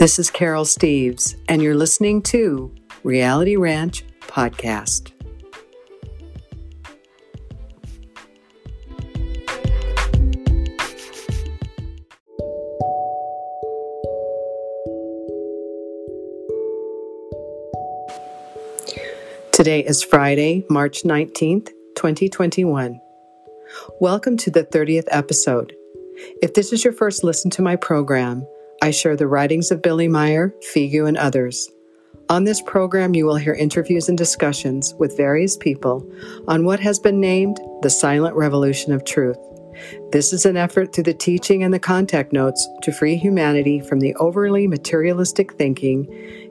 This is Carol Steves, and you're listening to Reality Ranch Podcast. Today is Friday, March 19th, 2021. Welcome to the 30th episode. If this is your first listen to my program, I share the writings of Billy Meier, Figu, and others. On this program, you will hear interviews and discussions with various people on what has been named the Silent Revolution of Truth. This is an effort through the teaching and the contact notes to free humanity from the overly materialistic thinking,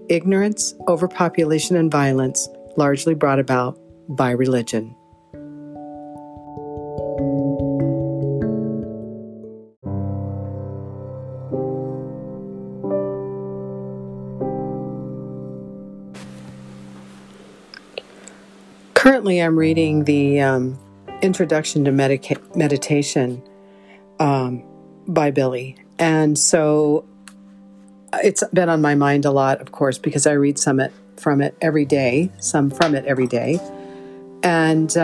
ignorance, overpopulation, and violence largely brought about by religion. Currently, I'm reading the Introduction to Meditation by Billy. And so it's been on my mind a lot, of course, because I read some from it every day. And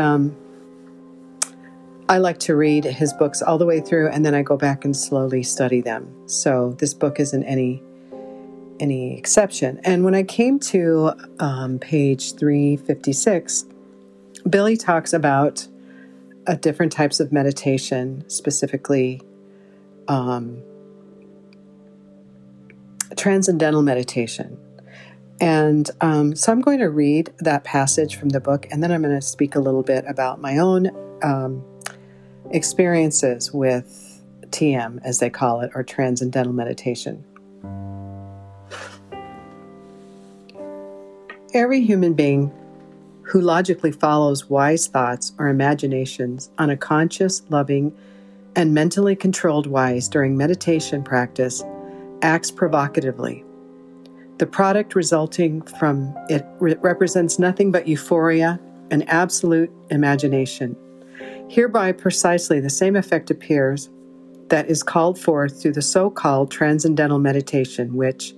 I like to read his books all the way through, and then I go back and slowly study them. So this book isn't any exception. And when I came to page 356, Billy talks about different types of meditation, specifically transcendental meditation. And so I'm going to read that passage from the book, and then I'm going to speak a little bit about my own experiences with TM, as they call it, or transcendental meditation. Every human being who logically follows wise thoughts or imaginations on a conscious, loving, and mentally controlled wise during meditation practice acts provocatively. The product resulting from it represents nothing but euphoria and absolute imagination. Hereby precisely the same effect appears that is called forth through the so-called transcendental meditation, which,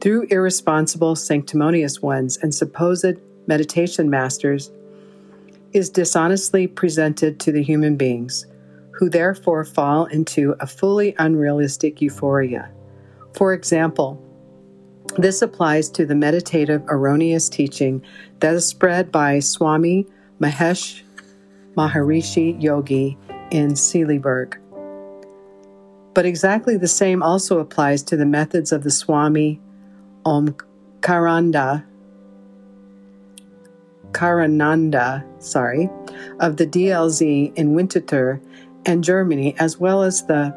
through irresponsible, sanctimonious ones and supposed meditation masters, is dishonestly presented to the human beings, who therefore fall into a fully unrealistic euphoria. For example, this applies to the meditative erroneous teaching that is spread by Swami Mahesh Maharishi Yogi in Seelisberg. But exactly the same also applies to the methods of the Swami Omkaranda Karananda of the DLZ in Winterthur and Germany, as well as the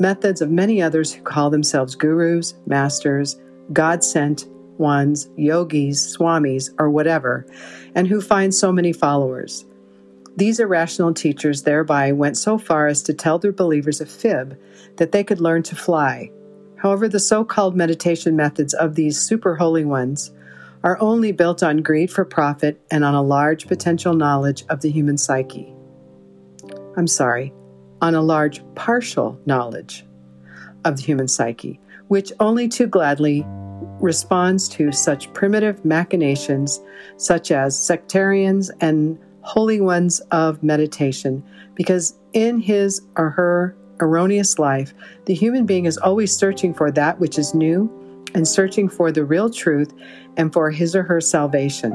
methods of many others who call themselves gurus, masters, God-sent ones, yogis, swamis, or whatever, and who find so many followers. These irrational teachers thereby went so far as to tell their believers a fib that they could learn to fly. However, the so-called meditation methods of these super-holy ones are only built on greed for profit and on a large potential knowledge of the human psyche. On a large partial knowledge of the human psyche, which only too gladly responds to such primitive machinations such as sectarians and holy ones of meditation, because in his or her erroneous life, the human being is always searching for that which is new and searching for the real truth and for his or her salvation.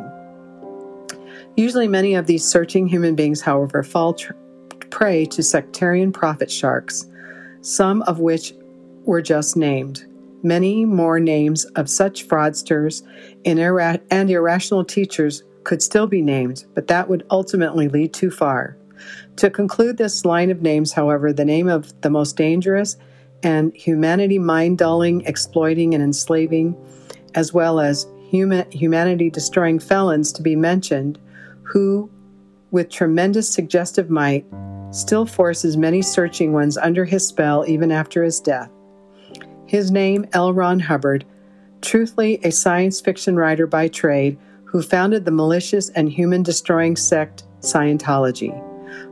Usually many of these searching human beings, however, fall prey to sectarian profit sharks, some of which were just named. Many more names of such fraudsters and irrational teachers could still be named, but that would ultimately lead too far. To conclude this line of names, however, the name of the most dangerous and humanity mind-dulling, exploiting, and enslaving, as well as humanity-destroying felons to be mentioned, who, with tremendous suggestive might, still forces many searching ones under his spell even after his death. His name, L. Ron Hubbard, truthfully a science fiction writer by trade, who founded the malicious and human-destroying sect Scientology,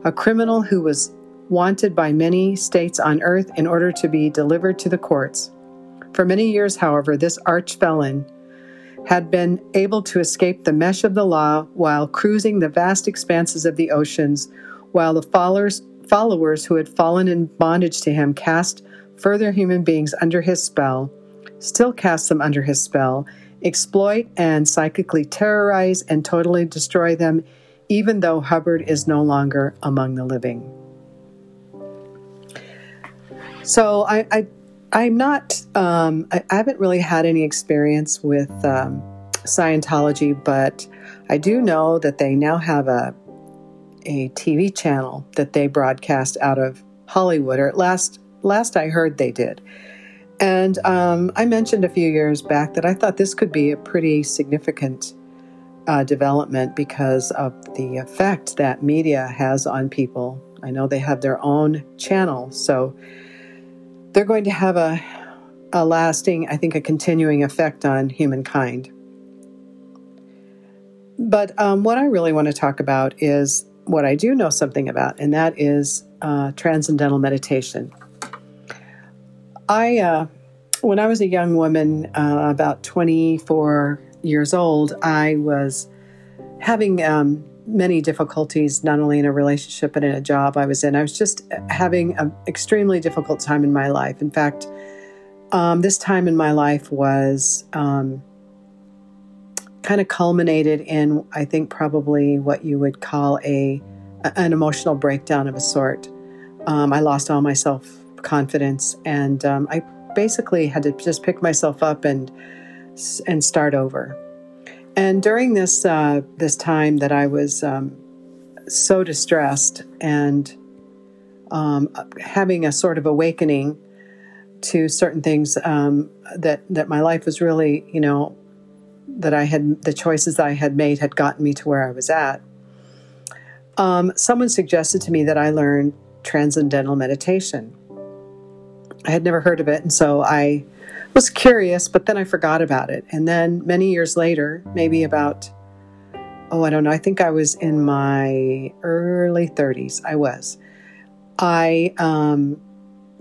a criminal who was wanted by many states on earth in order to be delivered to the courts For many years, however, this arch felon had been able to escape the mesh of the law while cruising the vast expanses of the oceans, while the followers who had fallen in bondage to him cast further human beings under his spell, still cast them under his spell, exploit and psychically terrorize and totally destroy them, even though Hubbard is no longer among the living. So I haven't really had any experience with Scientology, but I do know that they now have a TV channel that they broadcast out of Hollywood, or at last I heard they did. And I mentioned a few years back that I thought this could be a pretty significant development because of the effect that media has on people. I know they have their own channel, so they're going to have a lasting, I think, a continuing effect on humankind. But what I really want to talk about is what I do know something about, and that is transcendental meditation. When I was a young woman, about 24 years old, I was having many difficulties, not only in a relationship but in a job I was in. I was just having an extremely difficult time in my life. In fact, this time in my life was kind of culminated in, I think, probably what you would call an emotional breakdown of a sort. I lost all my self-confidence, and I basically had to just pick myself up and start over. And during this time that I was so distressed and having a sort of awakening to certain things, that my life was really, that I had, the choices I had made had gotten me to where I was at. Someone suggested to me that I learn transcendental meditation. I had never heard of it, and so I was curious, but then I forgot about it. And then many years later, maybe about, I don't know, I think I was in my early 30s. I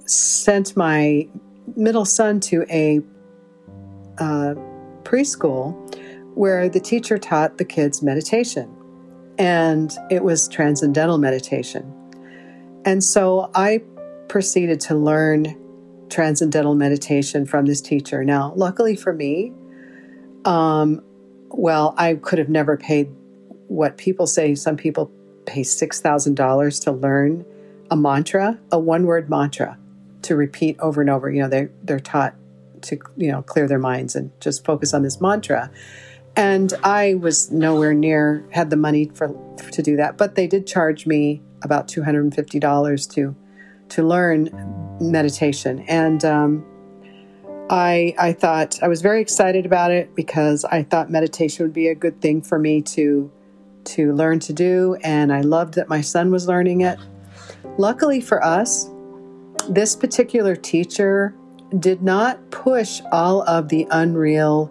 sent my middle son to a preschool where the teacher taught the kids meditation, and it was transcendental meditation. And so I proceeded to learn transcendental meditation from this teacher. Now, luckily for me, I could have never paid what people say. Some people pay $6,000 to learn a mantra, a one-word mantra to repeat over and over. They're taught to, clear their minds and just focus on this mantra. And I was nowhere near had the money to do that, but they did charge me about $250 to learn meditation. And I thought, I was very excited about it because I thought meditation would be a good thing for me to learn to do, and I loved that my son was learning it. Luckily for us, this particular teacher did not push all of the unreal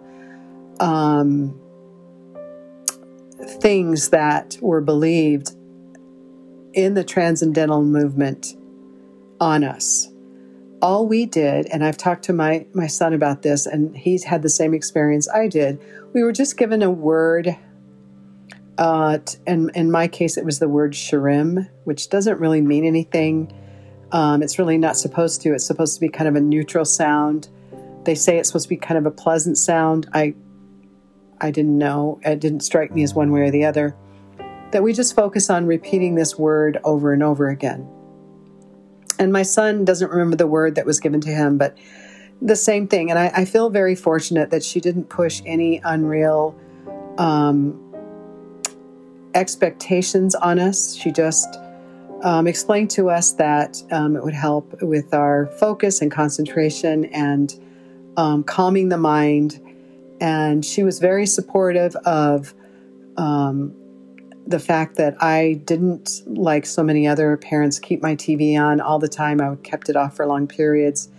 things that were believed in the transcendental movement on us. All we did, and I've talked to my son about this, and he's had the same experience I did, we were just given a word, and in my case it was the word shirim, which doesn't really mean anything. It's really not supposed to. It's supposed to be kind of a neutral sound. They say it's supposed to be kind of a pleasant sound. I didn't know. It didn't strike me as one way or the other. That we just focus on repeating this word over and over again. And my son doesn't remember the word that was given to him, but the same thing. And I feel very fortunate that she didn't push any unreal expectations on us. She just explained to us that it would help with our focus and concentration and calming the mind. And she was very supportive of the fact that I didn't, like so many other parents, keep my TV on all the time. I kept it off for long periods,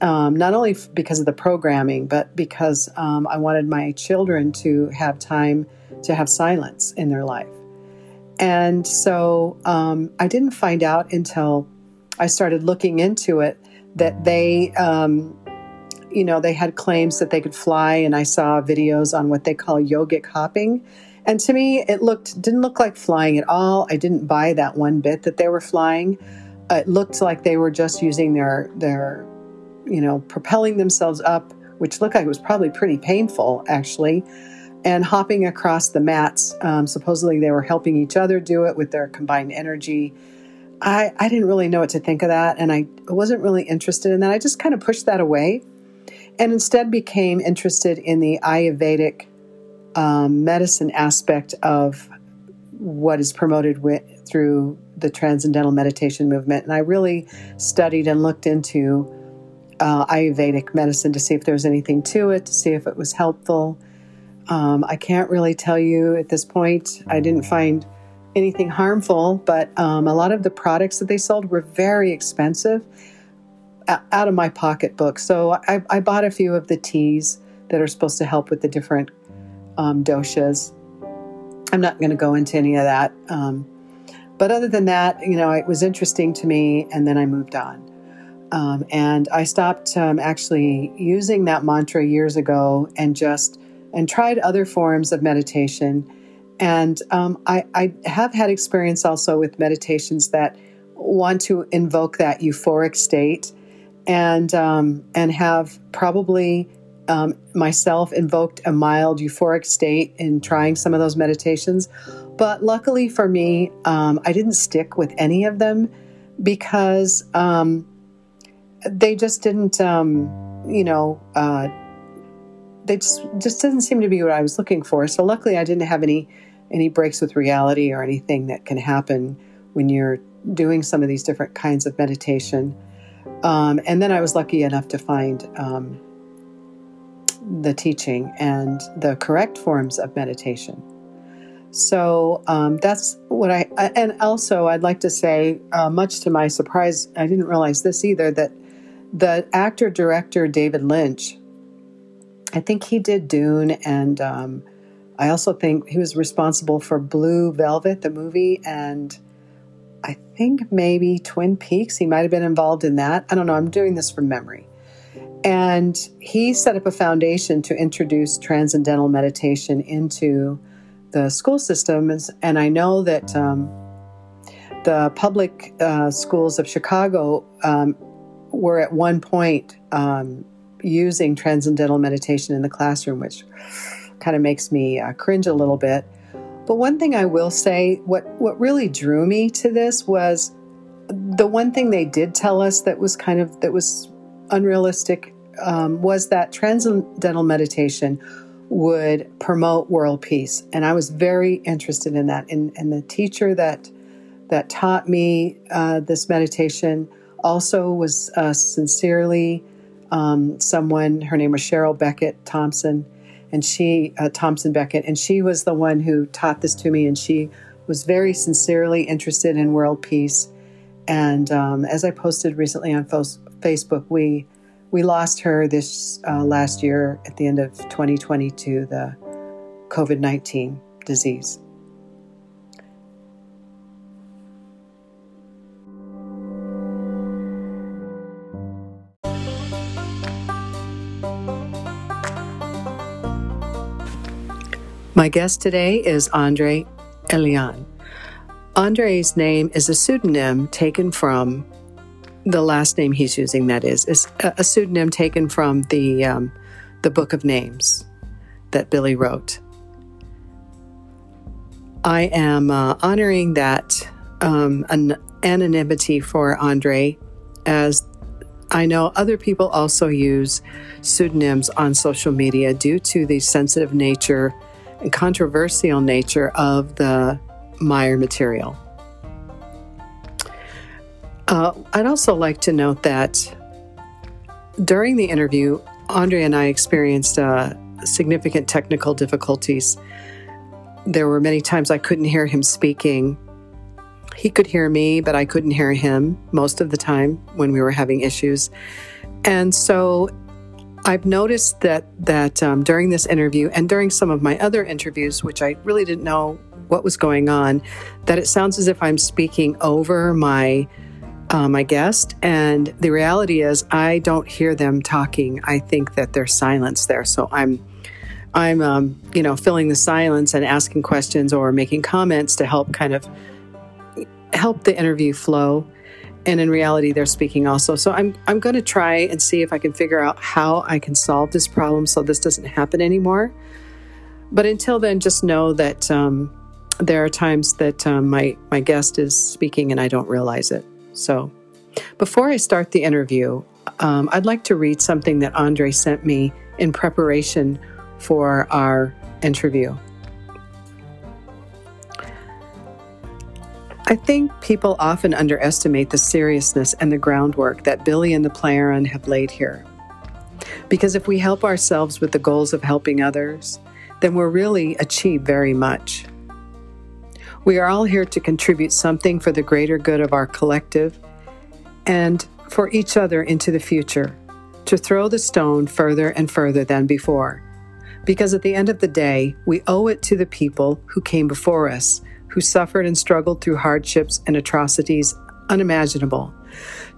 not only because of the programming, but because I wanted my children to have time to have silence in their life. And so I didn't find out until I started looking into it that they you know, they had claims that they could fly, and I saw videos on what they call yogic hopping. And to me, it didn't look like flying at all. I didn't buy that one bit that they were flying. It looked like they were just using their, you know, propelling themselves up, which looked like it was probably pretty painful, actually, and hopping across the mats. Supposedly they were helping each other do it with their combined energy. I didn't really know what to think of that, and I wasn't really interested in that. I just kind of pushed that away and instead became interested in the Ayurvedic medicine aspect of what is promoted through the Transcendental Meditation Movement. And I really studied and looked into Ayurvedic medicine to see if there was anything to it, to see if it was helpful. I can't really tell you at this point. I didn't find anything harmful, but a lot of the products that they sold were very expensive, out of my pocketbook. So I bought a few of the teas that are supposed to help with the different doshas. I'm not going to go into any of that. But other than that, you know, it was interesting to me, and then I moved on. And I stopped actually using that mantra years ago and tried other forms of meditation. And I have had experience also with meditations that want to invoke that euphoric state and have probably myself invoked a mild euphoric state in trying some of those meditations. But luckily for me, I didn't stick with any of them because they just didn't, they just didn't seem to be what I was looking for. So luckily I didn't have any breaks with reality or anything that can happen when you're doing some of these different kinds of meditation. And then I was lucky enough to find the teaching and the correct forms of meditation. So that's what and also I'd like to say, much to my surprise, I didn't realize this either, that the actor-director David Lynch, I think he did Dune, and I also think he was responsible for Blue Velvet, the movie, and I think maybe Twin Peaks. He might have been involved in that. I don't know. I'm doing this from memory. And he set up a foundation to introduce transcendental meditation into the school systems. And I know that the public schools of Chicago were at one point using transcendental meditation in the classroom, which kind of makes me cringe a little bit. But one thing I will say, what really drew me to this was the one thing they did tell us that was unrealistic, was that transcendental meditation would promote world peace. And I was very interested in that. And the teacher that taught me this meditation also was sincerely someone. Her name was Cheryl Beckett Thompson, and she was the one who taught this to me, and she was very sincerely interested in world peace. And as I posted recently on Facebook, we lost her this last year at the end of 2020 to the COVID-19 disease. My guest today is Andre Elian. Andre's name is a pseudonym taken from the last name he's using, that is a pseudonym taken from the Book of Names that Billy wrote. I am honoring that anonymity for Andre, as I know other people also use pseudonyms on social media due to the sensitive nature and controversial nature of the Meier material. I'd also like to note that during the interview, Andre and I experienced significant technical difficulties. There were many times I couldn't hear him speaking. He could hear me, but I couldn't hear him most of the time when we were having issues. And so I've noticed that during this interview and during some of my other interviews, which I really didn't know what was going on, that it sounds as if I'm speaking over my my guest, and the reality is I don't hear them talking. I think that there's silence there, so I'm you know, filling the silence and asking questions or making comments to help kind of help the interview flow. And in reality, they're speaking also. So I'm going to try and see if I can figure out how I can solve this problem so this doesn't happen anymore. But until then, just know that there are times that my guest is speaking and I don't realize it. So before I start the interview, I'd like to read something that Andre sent me in preparation for our interview. I think people often underestimate the seriousness and the groundwork that Billy and the Playaron have laid here. Because if we help ourselves with the goals of helping others, then we'll really achieve very much. We are all here to contribute something for the greater good of our collective and for each other into the future, to throw the stone further and further than before. Because at the end of the day, we owe it to the people who came before us, who suffered and struggled through hardships and atrocities unimaginable,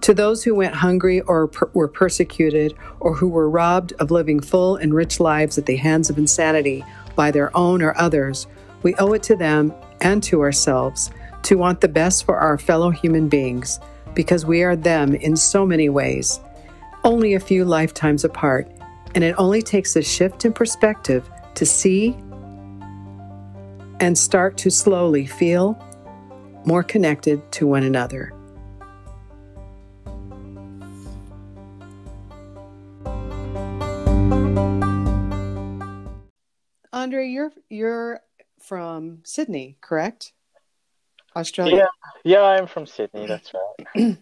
to those who went hungry or were persecuted, or who were robbed of living full and rich lives at the hands of insanity by their own or others. We owe it to them and to ourselves to want the best for our fellow human beings, because we are them in so many ways, only a few lifetimes apart, and it only takes a shift in perspective to see and start to slowly feel more connected to one another. Andre, you're from Sydney, correct? Australia? Yeah, I'm from Sydney, that's right.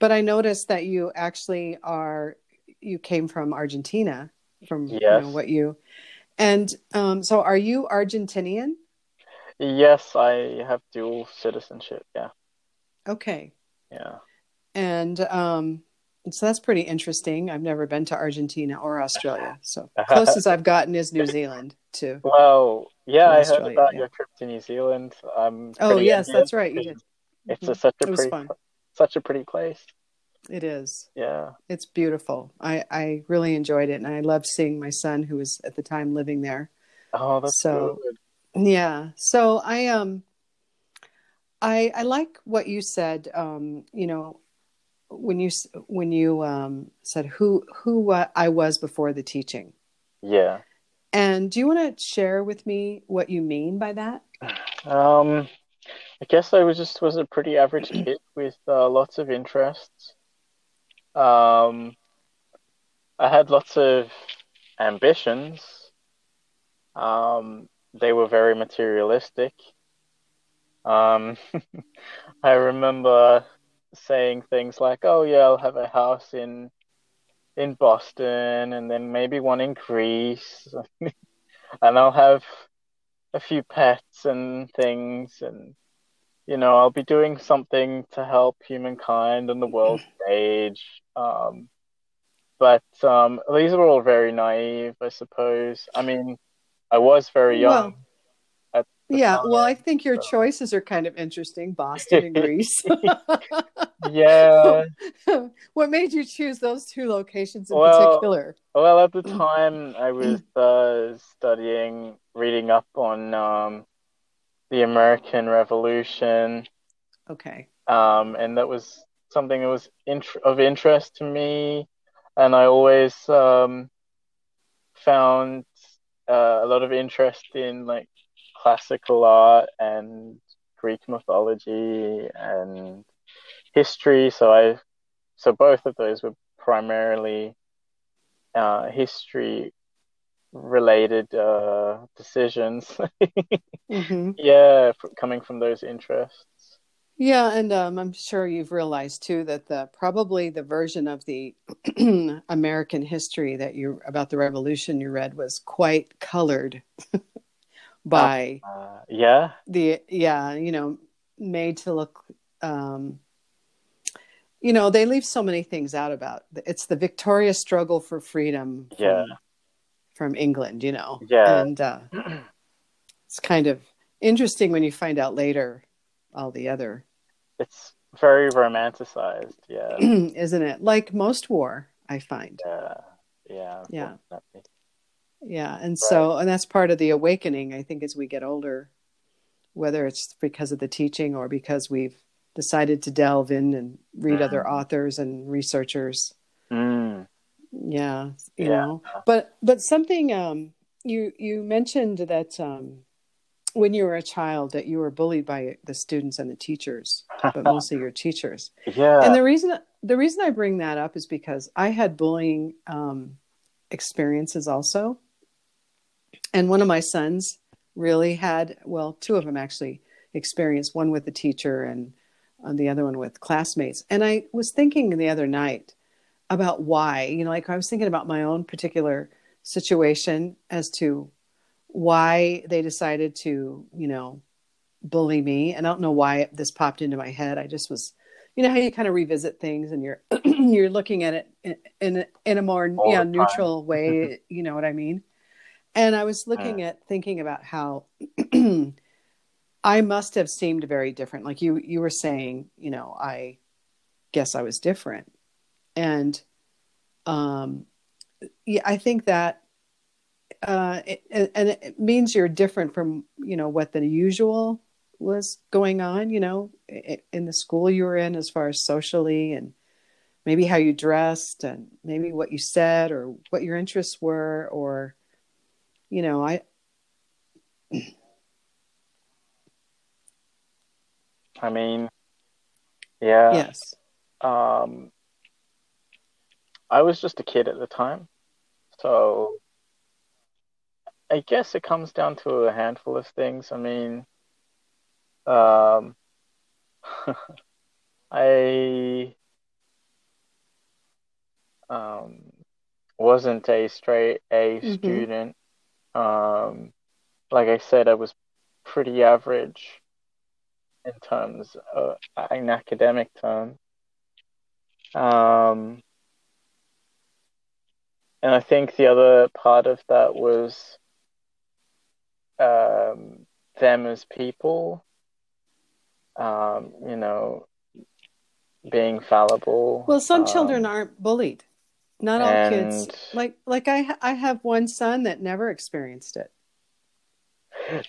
But I noticed that you actually came from Argentina, from yes. You know, what you... And so are you Argentinian? Yes, I have dual citizenship, yeah. Okay. Yeah. And so that's pretty interesting. I've never been to Argentina or Australia. So closest I've gotten is New Zealand, too. Wow. Yeah, I heard about your trip to New Zealand. Oh, yes, that's right. You did. It's mm-hmm. Such a pretty place. It is. Yeah. It's beautiful. I really enjoyed it. And I loved seeing my son, who was at the time living there. Oh, that's so good. Yeah. So I like what you said. You know, when you said who I was before the teaching. Yeah. And do you want to share with me what you mean by that? I guess I was a pretty average kid with lots of interests. I had lots of ambitions. They were very materialistic. I remember saying things like, oh yeah, I'll have a house in Boston, and then maybe one in Greece, and I'll have a few pets and things, and you know, I'll be doing something to help humankind on the world stage. But these are all very naive, I suppose. I mean, I was very young. I think your choices are kind of interesting, Boston and Greece. Yeah. What made you choose those two locations in particular? Well, at the time, I was reading up on the American Revolution. Okay. And that was something that was of interest to me. And I always found a lot of interest in like classical art and Greek mythology and history. So both of those were primarily history related decisions. Mm-hmm. Yeah, coming from those interests. Yeah, and I'm sure you've realized too that probably the version of the American history that you about the revolution you read was quite colored by you know, made to look you know, they leave so many things out about it's the victorious struggle for freedom from England, you know. Yeah. And it's kind of interesting when you find out later all the other Very romanticized, yeah. Isn't it? Like most war, I find. Yeah. Yeah, and right. So, and that's part of the awakening, I think, as we get older, whether it's because of the teaching or because we've decided to delve in and read other authors and researchers. You know. But something you mentioned that when you were a child that you were bullied by the students and the teachers, but mostly your teachers. Yeah. And the reason I bring that up is because I had bullying experiences also. And one of my sons really had, well, two of them actually experienced, one with a teacher and the other one with classmates. And I was thinking the other night about why, you know, like I was thinking about my own particular situation as to why they decided to, you know, bully me. And I don't know why this popped into my head. I just was, you know, how you kind of revisit things and you're, you're looking at it in a more neutral way. You know what I mean? And I was looking at thinking about how I must have seemed very different. Like you were saying, you know, I guess I was different. And, yeah, I think that, it means you're different from, you know, what the usual was going on, you know, in the school you were in, as far as socially, and maybe how you dressed and maybe what you said or what your interests were, or, you know, I mean, yeah, yes. I was just a kid at the time. So I guess it comes down to a handful of things. I mean, I wasn't a straight A student. Like I said, I was pretty average in terms of an academic term. And I think the other part of that was them as people, you know, being fallible. Well, some children aren't bullied. Not all kids. Like I have one son that never experienced it.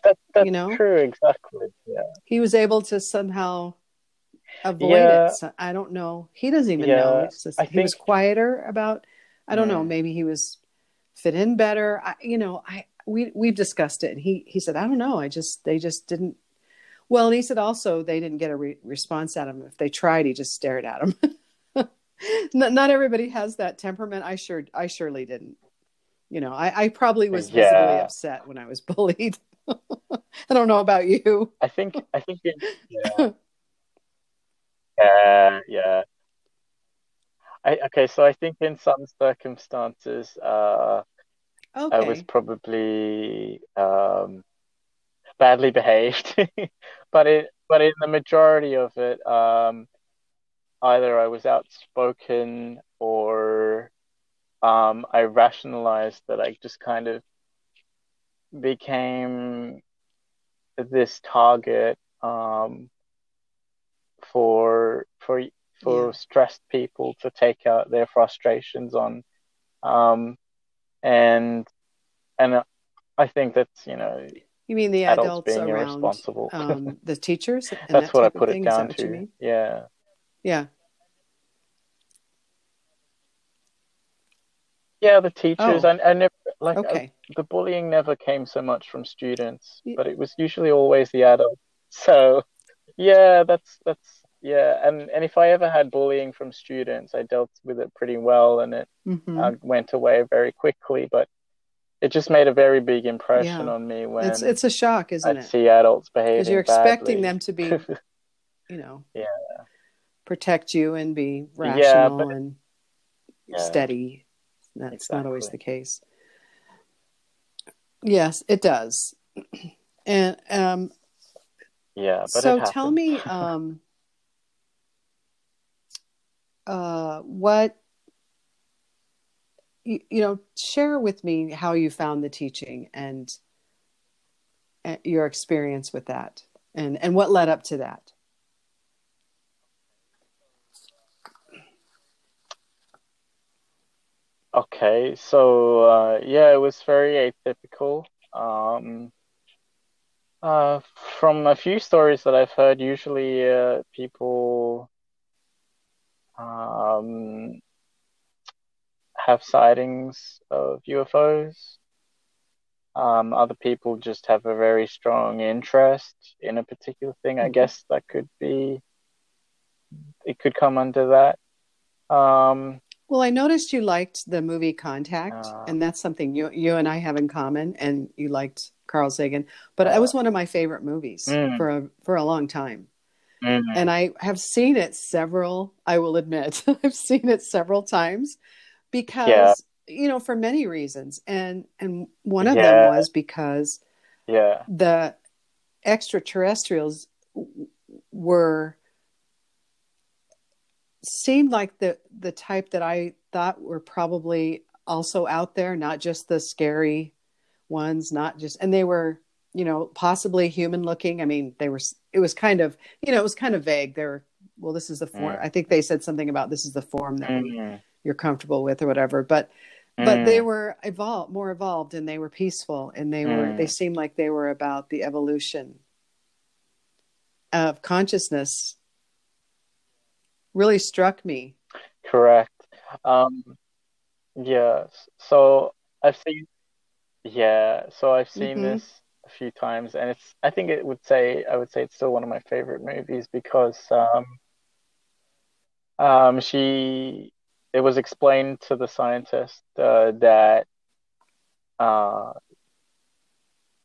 That's you know? True, exactly. Yeah. He was able to somehow avoid it. So I don't know. He doesn't even know. It's just, he was quieter about. I don't know. Maybe he was fit in better. We've discussed it. And he said, I don't know. They just didn't. Well, and he said also they didn't get a response out of him. If they tried, he just stared at him. Not everybody has that temperament. I surely didn't. You know, I probably was visibly upset when I was bullied. I don't know about you. I think. Yeah. So I think in some circumstances, I was probably badly behaved, but in the majority of it, either I was outspoken or I rationalized that I just kind of became this target for stressed people to take out their frustrations on. And I think that's, you know... You mean the adults being around irresponsible. The teachers? And that's what I put it down to. Yeah. Yeah. Yeah, the teachers. Oh. I never... Like, the bullying never came so much from students, but it was usually always the adults. So, yeah, that's yeah, and if I ever had bullying from students, I dealt with it pretty well, and it went away very quickly. But it just made a very big impression on me when it's a shock, isn't it? I see adults behaving because you're expecting them to be, you know, protect you and be rational and steady. That's not always the case. Yes, it does, and But so tell me, what you know, share with me how you found the teaching and your experience with that, and what led up to that. Okay, so yeah, it was very atypical. From a few stories that I've heard, usually people have sightings of UFOs. Other people just have a very strong interest in a particular thing. I guess that could be, it could come under that. Well, I noticed you liked the movie Contact, and that's something you and I have in common, and you liked Carl Sagan. But it was one of my favorite movies for a long time. Mm-hmm. And I have seen it several, I will admit, I've seen it several times because, you know, for many reasons. And one of them was because the extraterrestrials seemed like the type that I thought were probably also out there, not just the scary ones, and they were, you know, possibly human looking. I mean, it was kind of vague. They were, well, this is the form. I think they said something about this is the form that you're comfortable with or whatever, but they were more evolved, and they were peaceful, and they seemed like they were about the evolution of consciousness. Really struck me. Correct. So I've seen, this a few times, and it's, I would say it's still one of my favorite movies because, it was explained to the scientist, that,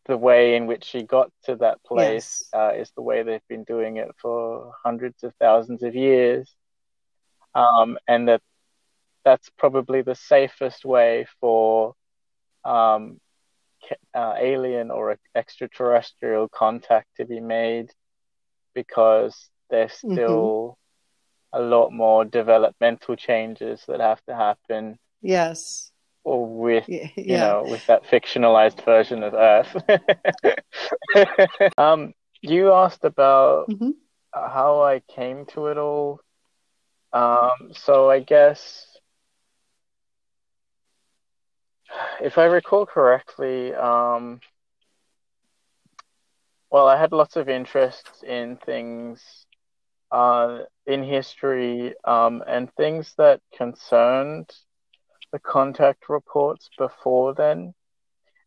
the way in which she got to that place is the way they've been doing it for hundreds of thousands of years. And that's probably the safest way for alien or extraterrestrial contact to be made, because there's still a lot more developmental changes that have to happen. Yes. Or with, you know, with that fictionalized version of Earth. You asked about how I came to it all. So I guess, if I recall correctly, I had lots of interests in things in history and things that concerned the contact reports before then,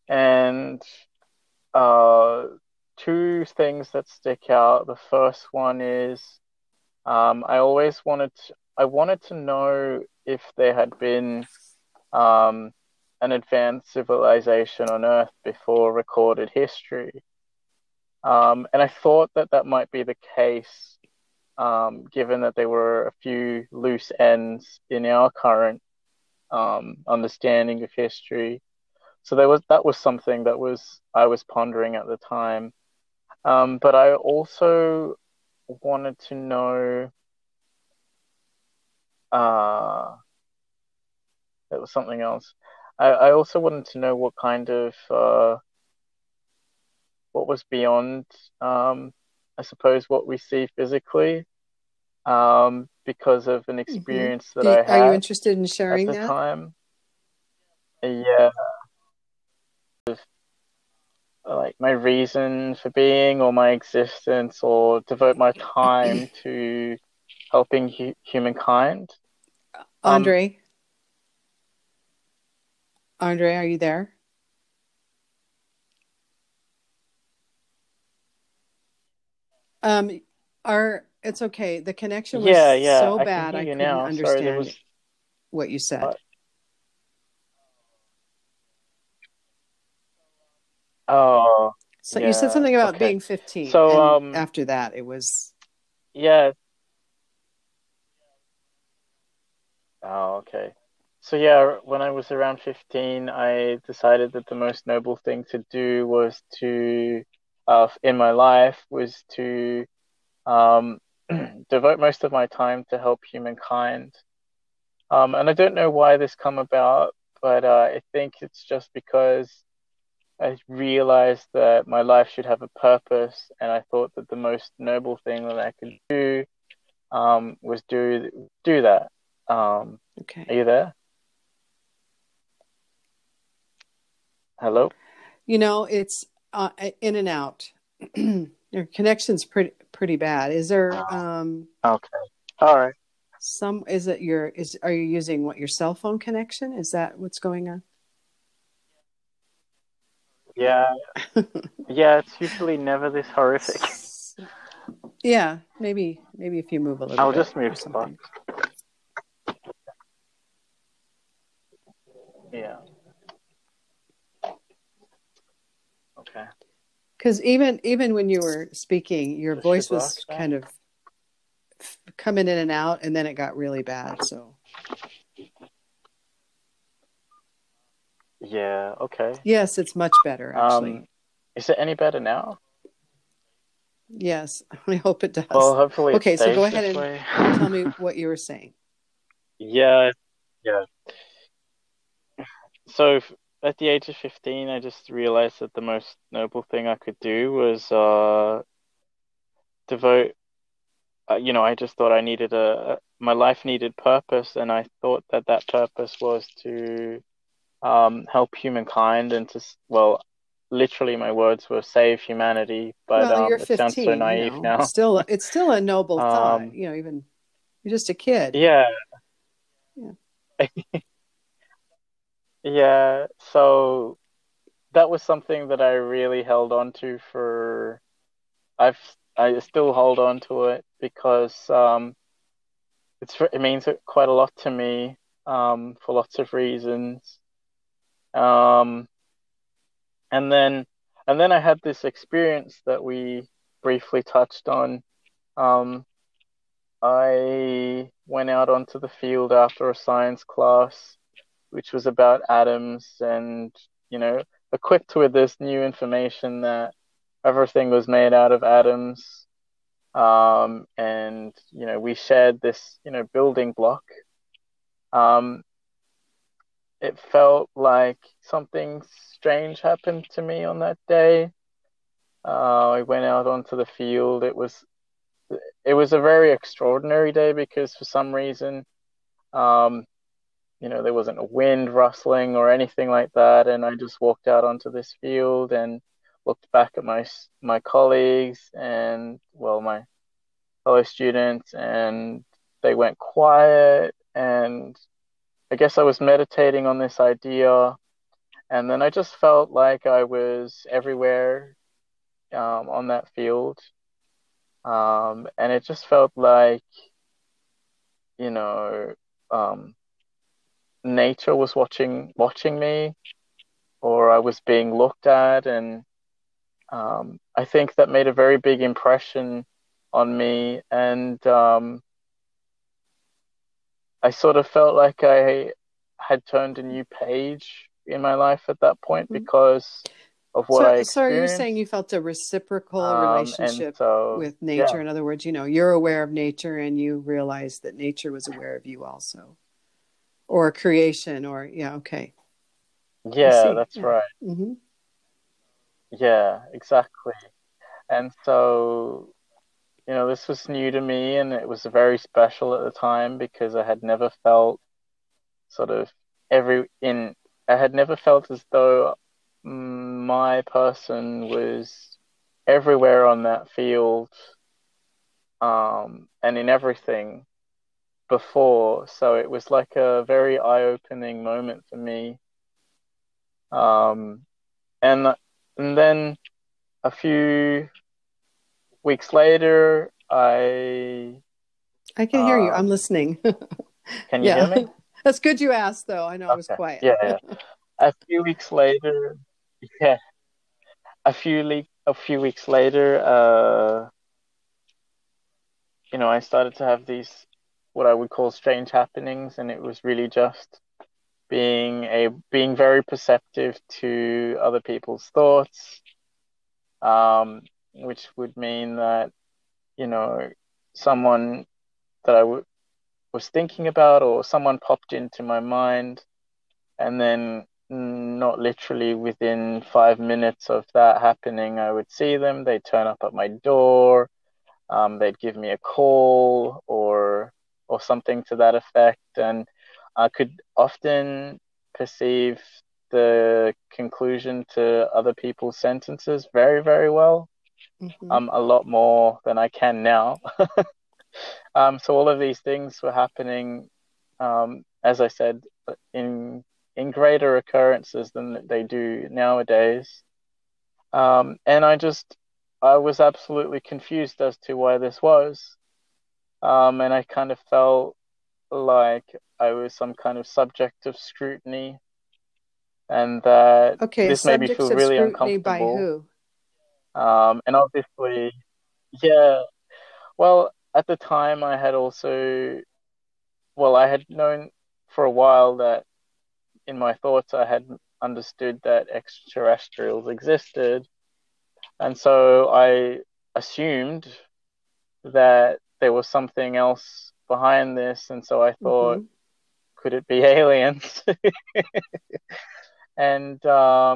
and two things that stick out. The first one is I wanted to know if there had been an advanced civilization on Earth before recorded history, and I thought that might be the case, given that there were a few loose ends in our current understanding of history. So that was something I was pondering at the time, but I also wanted to know, that was something else. I also wanted to know what kind of what was beyond, I suppose, what we see physically, because of an experience that I had. Are you interested in sharing that? At the time. Yeah. Like my reason for being or my existence, or devote my time to helping humankind. Andre, are you there? It's okay. The connection was so bad I couldn't understand what you said. So you said something about being 15. So after that, it was. Yeah. Oh, okay. So when I was around 15, I decided that the most noble thing to do was to, in my life, was to devote most of my time to help humankind. And I don't know why this come about, but I think it's just because I realized that my life should have a purpose, and I thought that the most noble thing that I could do was do that. Okay. Are you there? Hello? You know, it's in and out. Your connection's pretty bad. Is there okay. All right. Are you using your cell phone connection? Is that what's going on? Yeah. Yeah, it's usually never this horrific. Yeah, maybe if you move a little. I'll just move something. Yeah. Okay. Because even when you were speaking, your voice was kind of coming in and out, and then it got really bad. So. Yeah. Okay. Yes, it's much better. Actually. Is it any better now? Yes, I hope it does. Well, hopefully. Okay, so go ahead and tell me what you were saying. Yeah. So at the age of 15, I just realized that the most noble thing I could do was devote. I just thought I needed my life needed purpose, and I thought that purpose was to help humankind and to literally, my words were "save humanity," but you're 15, it sounds so naive now. It's still a noble thought. Even you're just a kid. Yeah. Yeah. So that was something that I really held on to for. I still hold on to it because it means quite a lot to me for lots of reasons. And then I had this experience that we briefly touched on. I went out onto the field after a science class, which was about atoms, and, equipped with this new information that everything was made out of atoms. And, we shared this, building block. It felt like something strange happened to me on that day. I went out onto the field. It was a very extraordinary day because for some reason, there wasn't a wind rustling or anything like that. And I just walked out onto this field and looked back at my colleagues and, my fellow students, and they went quiet, and I guess I was meditating on this idea, and then I just felt like I was everywhere on that field. And it just felt like, nature was watching me, or I was being looked at. And I think that made a very big impression on me. And I sort of felt like I had turned a new page in my life at that point because of what I experienced. So you're saying you felt a reciprocal relationship with nature. Yeah. In other words, you're aware of nature and you realized that nature was aware of you also, or creation, or, yeah. Okay. Yeah, that's right. Mm-hmm. Yeah, exactly. And so, this was new to me, and it was very special at the time because I had never felt I had never felt as though my person was everywhere on that field, and in everything before. So it was like a very eye-opening moment for me. And then a few weeks later, I can hear you. I'm listening. Can you hear me? That's good you asked, though. I know. Okay. I was quiet. Yeah. A few weeks later, I started to have these, what I would call, strange happenings, and it was really just being very perceptive to other people's thoughts, which would mean that, someone that was thinking about, or someone popped into my mind, and then not literally within 5 minutes of that happening, I would see them. They'd turn up at my door, they'd give me a call or something to that effect, and I could often perceive the conclusion to other people's sentences very, very well. Mm-hmm. A lot more than I can now. So all of these things were happening, as I said, in greater occurrences than they do nowadays. And I was absolutely confused as to why this was. And I kind of felt like I was some kind of subject of scrutiny, and that this made me feel really uncomfortable. By who? And obviously, yeah, well, at the time I had also, I had known for a while that in my thoughts I had understood that extraterrestrials existed. And so I assumed that there was something else behind this. And so I thought, could it be aliens? And I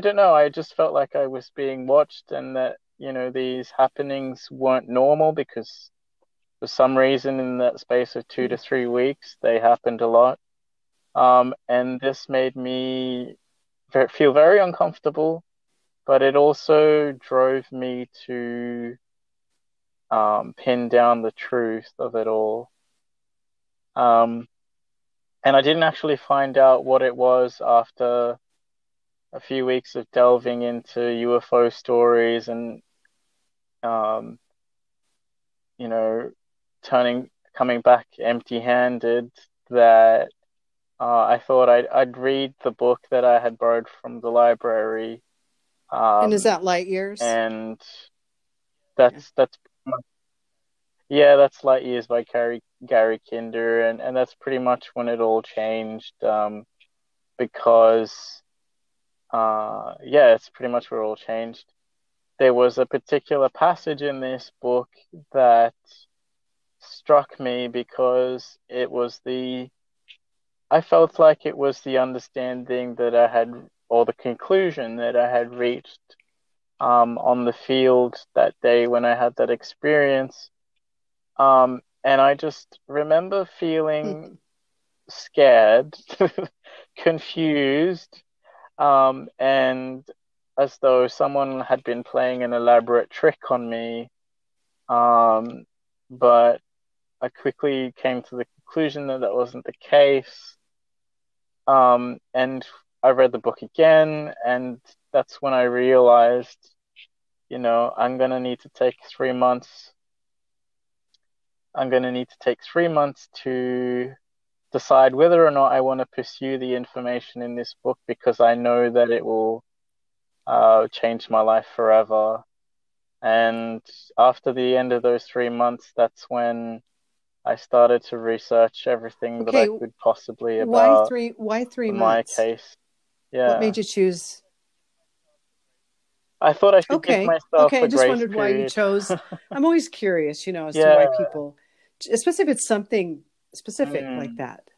don't know, I just felt like I was being watched, and that, you know, these happenings weren't normal, because for some reason in that space of 2 to 3 weeks, they happened a lot. And this made me feel very uncomfortable, but it also drove me to pin down the truth of it all. And I didn't actually find out what it was after a few weeks of delving into UFO stories and, you know, coming back empty-handed, that I thought I'd read the book that I had borrowed from the library. And is that Light Years? And that's Light Years by Gary Kinder, and that's pretty much when it all changed, because. It's pretty much where it all changed. There was a particular passage in this book that struck me, because it was I felt like it was the understanding that I had, or the conclusion that I had reached on the field that day when I had that experience. And I just remember feeling scared, confused, and as though someone had been playing an elaborate trick on me. But I quickly came to the conclusion that that wasn't the case. And I read the book again, and that's when I realized, I'm going to need to take 3 months. I'm going to need to take 3 months to decide whether or not I want to pursue the information in this book, because I know that it will change my life forever. And after the end of those 3 months, that's when I started to research everything that I could possibly about. Why three months? My case. Yeah. What made you choose? I thought I should give myself a grace period. I just wondered why you chose. I'm always curious, as to why people, especially if it's something specific like that.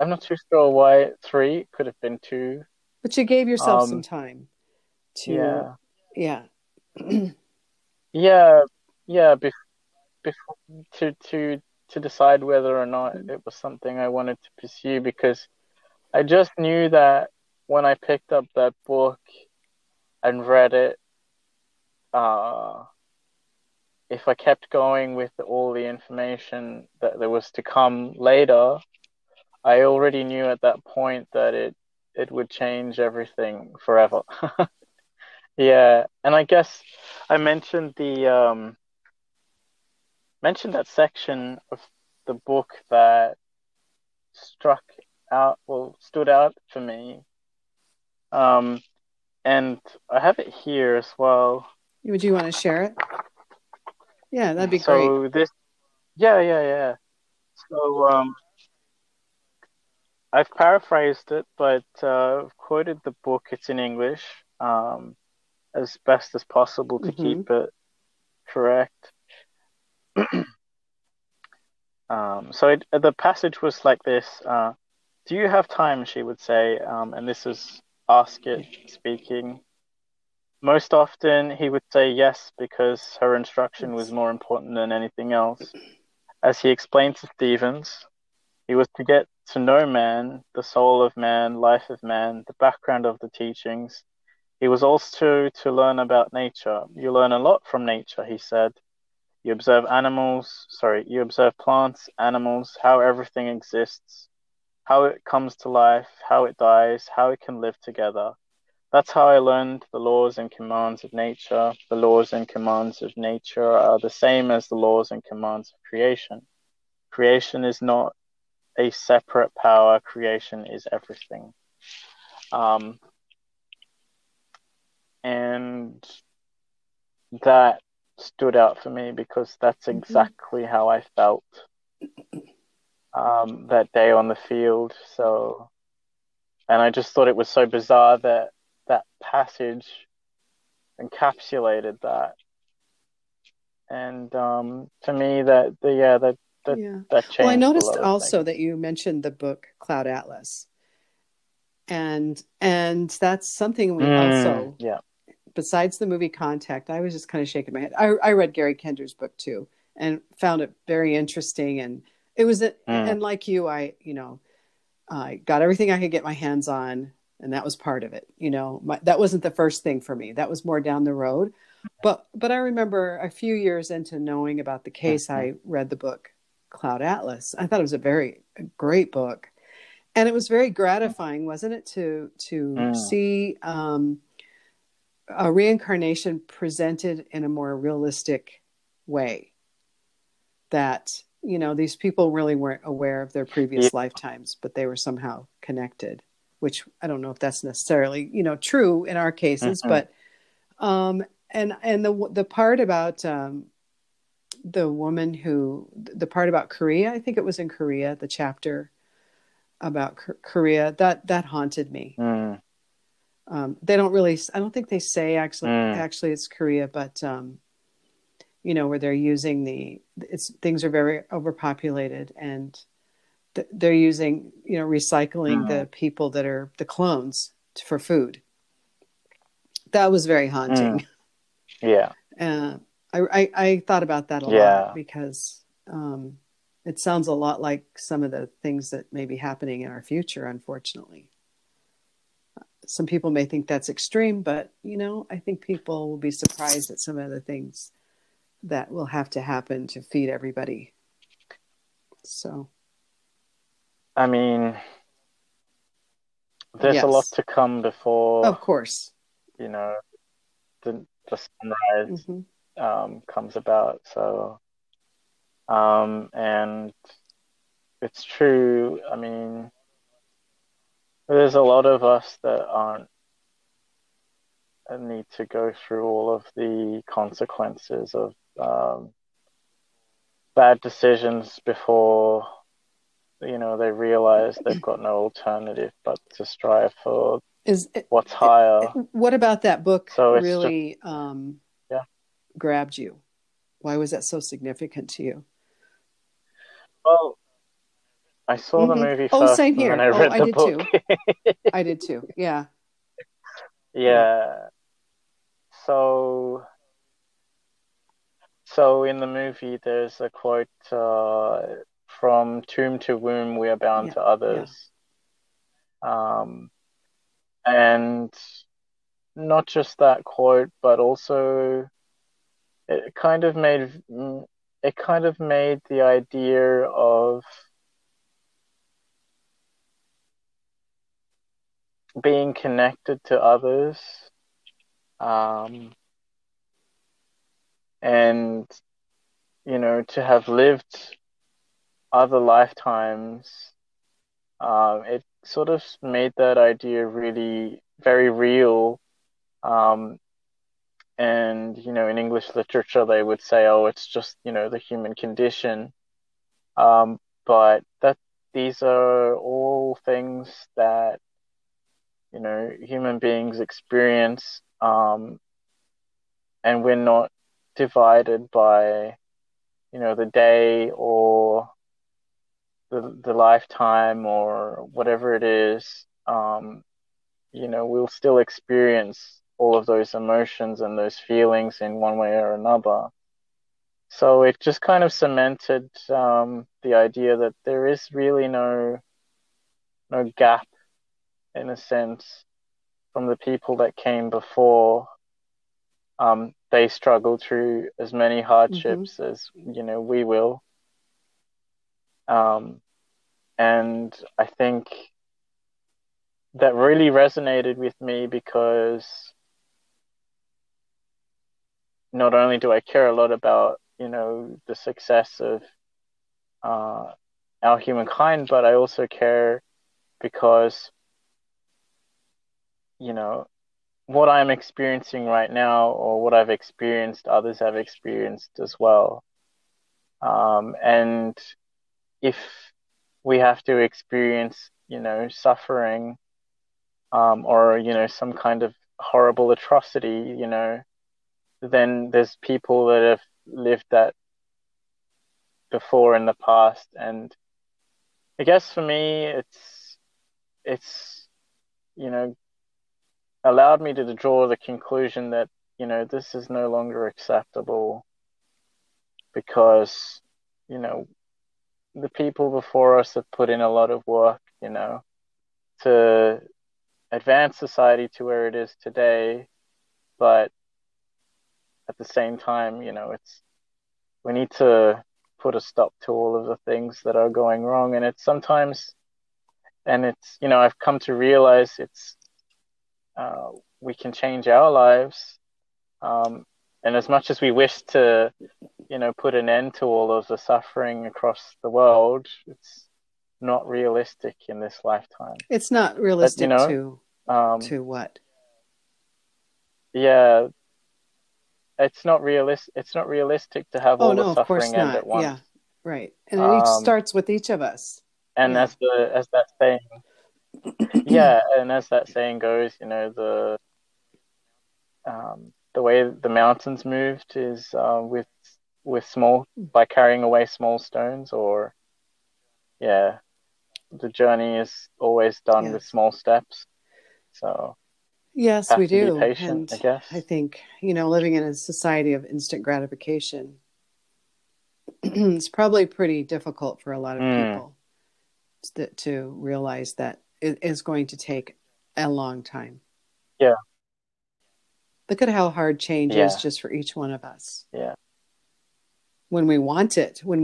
I'm not too sure why 3, could have been 2, but you gave yourself some time to before to decide whether or not it was something I wanted to pursue, because I just knew that when I picked up that book and read it, if I kept going with all the information that there was to come later, I already knew at that point that it would change everything forever. And I guess I mentioned that section of the book that stood out for me. And I have it here as well. Would you want to share it? Yeah, that'd be great. So I've paraphrased it, but I've quoted the book. It's in English, as best as possible to keep it correct. The passage was like this. Do you have time, she would say, and this is Askit speaking. Most often, he would say yes, because her instruction was more important than anything else. As he explained to Stevens, He was to get to know man, the soul of man, life of man, the background of the teachings. He was also to learn about nature. You learn a lot from nature, he said. You observe plants, animals, how everything exists, how it comes to life, how it dies, how it can live together. That's how I learned the laws and commands of nature. The laws and commands of nature are the same as the laws and commands of creation. Creation is not a separate power. Creation is everything. And that stood out for me because that's exactly how I felt that day on the field. So, and I just thought it was so bizarre that that passage encapsulated that. And to me, that changed. Well, I noticed also that you mentioned the book Cloud Atlas, and that's something we also besides the movie Contact, I was just kind of shaking my head. I read Gary Kinder's book too and found it very interesting. And it was, and like you, I got everything I could get my hands on, and that was part of it. You know, that wasn't the first thing for me. That was more down the road. But I remember a few years into knowing about the case, I read the book Cloud Atlas. I thought it was a great book. And it was very gratifying, wasn't it, to see, a reincarnation presented in a more realistic way, that, you know, these people really weren't aware of their previous lifetimes, but they were somehow connected, which I don't know if that's necessarily, you know, true in our cases, but, and the part about, the part about Korea, I think it was in Korea, the chapter about Korea that haunted me. They don't really, I don't think they say actually it's Korea, but, you know, where they're using things are very overpopulated, and they're using, you know, recycling the people that are the clones for food. That was very haunting. Yeah. I thought about that a lot because, it sounds a lot like some of the things that may be happening in our future, unfortunately. Some people may think that's extreme, but, you know, I think people will be surprised at some of the things that will have to happen to feed everybody. So. I mean, there's a lot to come before. Of course. You know, the sunrise comes about. So, and it's true. I mean, there's a lot of us that aren't and need to go through all of the consequences of bad decisions before, you know, they realize they've got no alternative but to strive for what's higher. What about that book really grabbed you? Why was that so significant to you? Well, I saw the movie first, same here. And I read the book. Too. I did too. Yeah. Yeah. So in the movie, there's a quote from "Tomb to womb, we are bound to others," and not just that quote, but also it kind of made the idea of being connected to others and, you know, to have lived other lifetimes, it sort of made that idea really very real. And, you know, in English literature, they would say, oh, it's just, you know, the human condition. But these are all things that, you know, human beings experience, and we're not divided by, you know, the day or the lifetime or whatever it is. You know, we'll still experience all of those emotions and those feelings in one way or another. So it just kind of cemented the idea that there is really no gap, in a sense, from the people that came before. They struggled through as many hardships mm-hmm. as, you know, we will. And I think that really resonated with me because not only do I care a lot about, you know, the success of our humankind, but I also care because, you know, what I'm experiencing right now or what I've experienced, others have experienced as well. And if we have to experience, you know, suffering or, you know, some kind of horrible atrocity, you know, then there's people that have lived that before in the past. And I guess for me, it's, you know, allowed me to draw the conclusion that, you know, this is no longer acceptable because, you know, the people before us have put in a lot of work, you know, to advance society to where it is today. But at the same time, you know, we need to put a stop to all of the things that are going wrong. And it's sometimes, and it's, you know, I've come to realize it's, we can change our lives. And as much as we wish to, you know, put an end to all of the suffering across the world, it's not realistic in this lifetime. It's not realistic, but, you know, to what? Yeah. It's not realistic to have all the suffering end at once. Yeah, right. And it starts with each of us. And yeah. As that saying, yeah. And as that saying goes, you know, the way the mountains moved is with small by carrying away small stones, or yeah, the journey is always done with small steps. So. Yes, we do. Patient, and I guess. I think, you know, living in a society of instant gratification, it's probably pretty difficult for a lot of people to realize that it is going to take a long time. Yeah. Look at how hard change is just for each one of us. Yeah. When we want it, you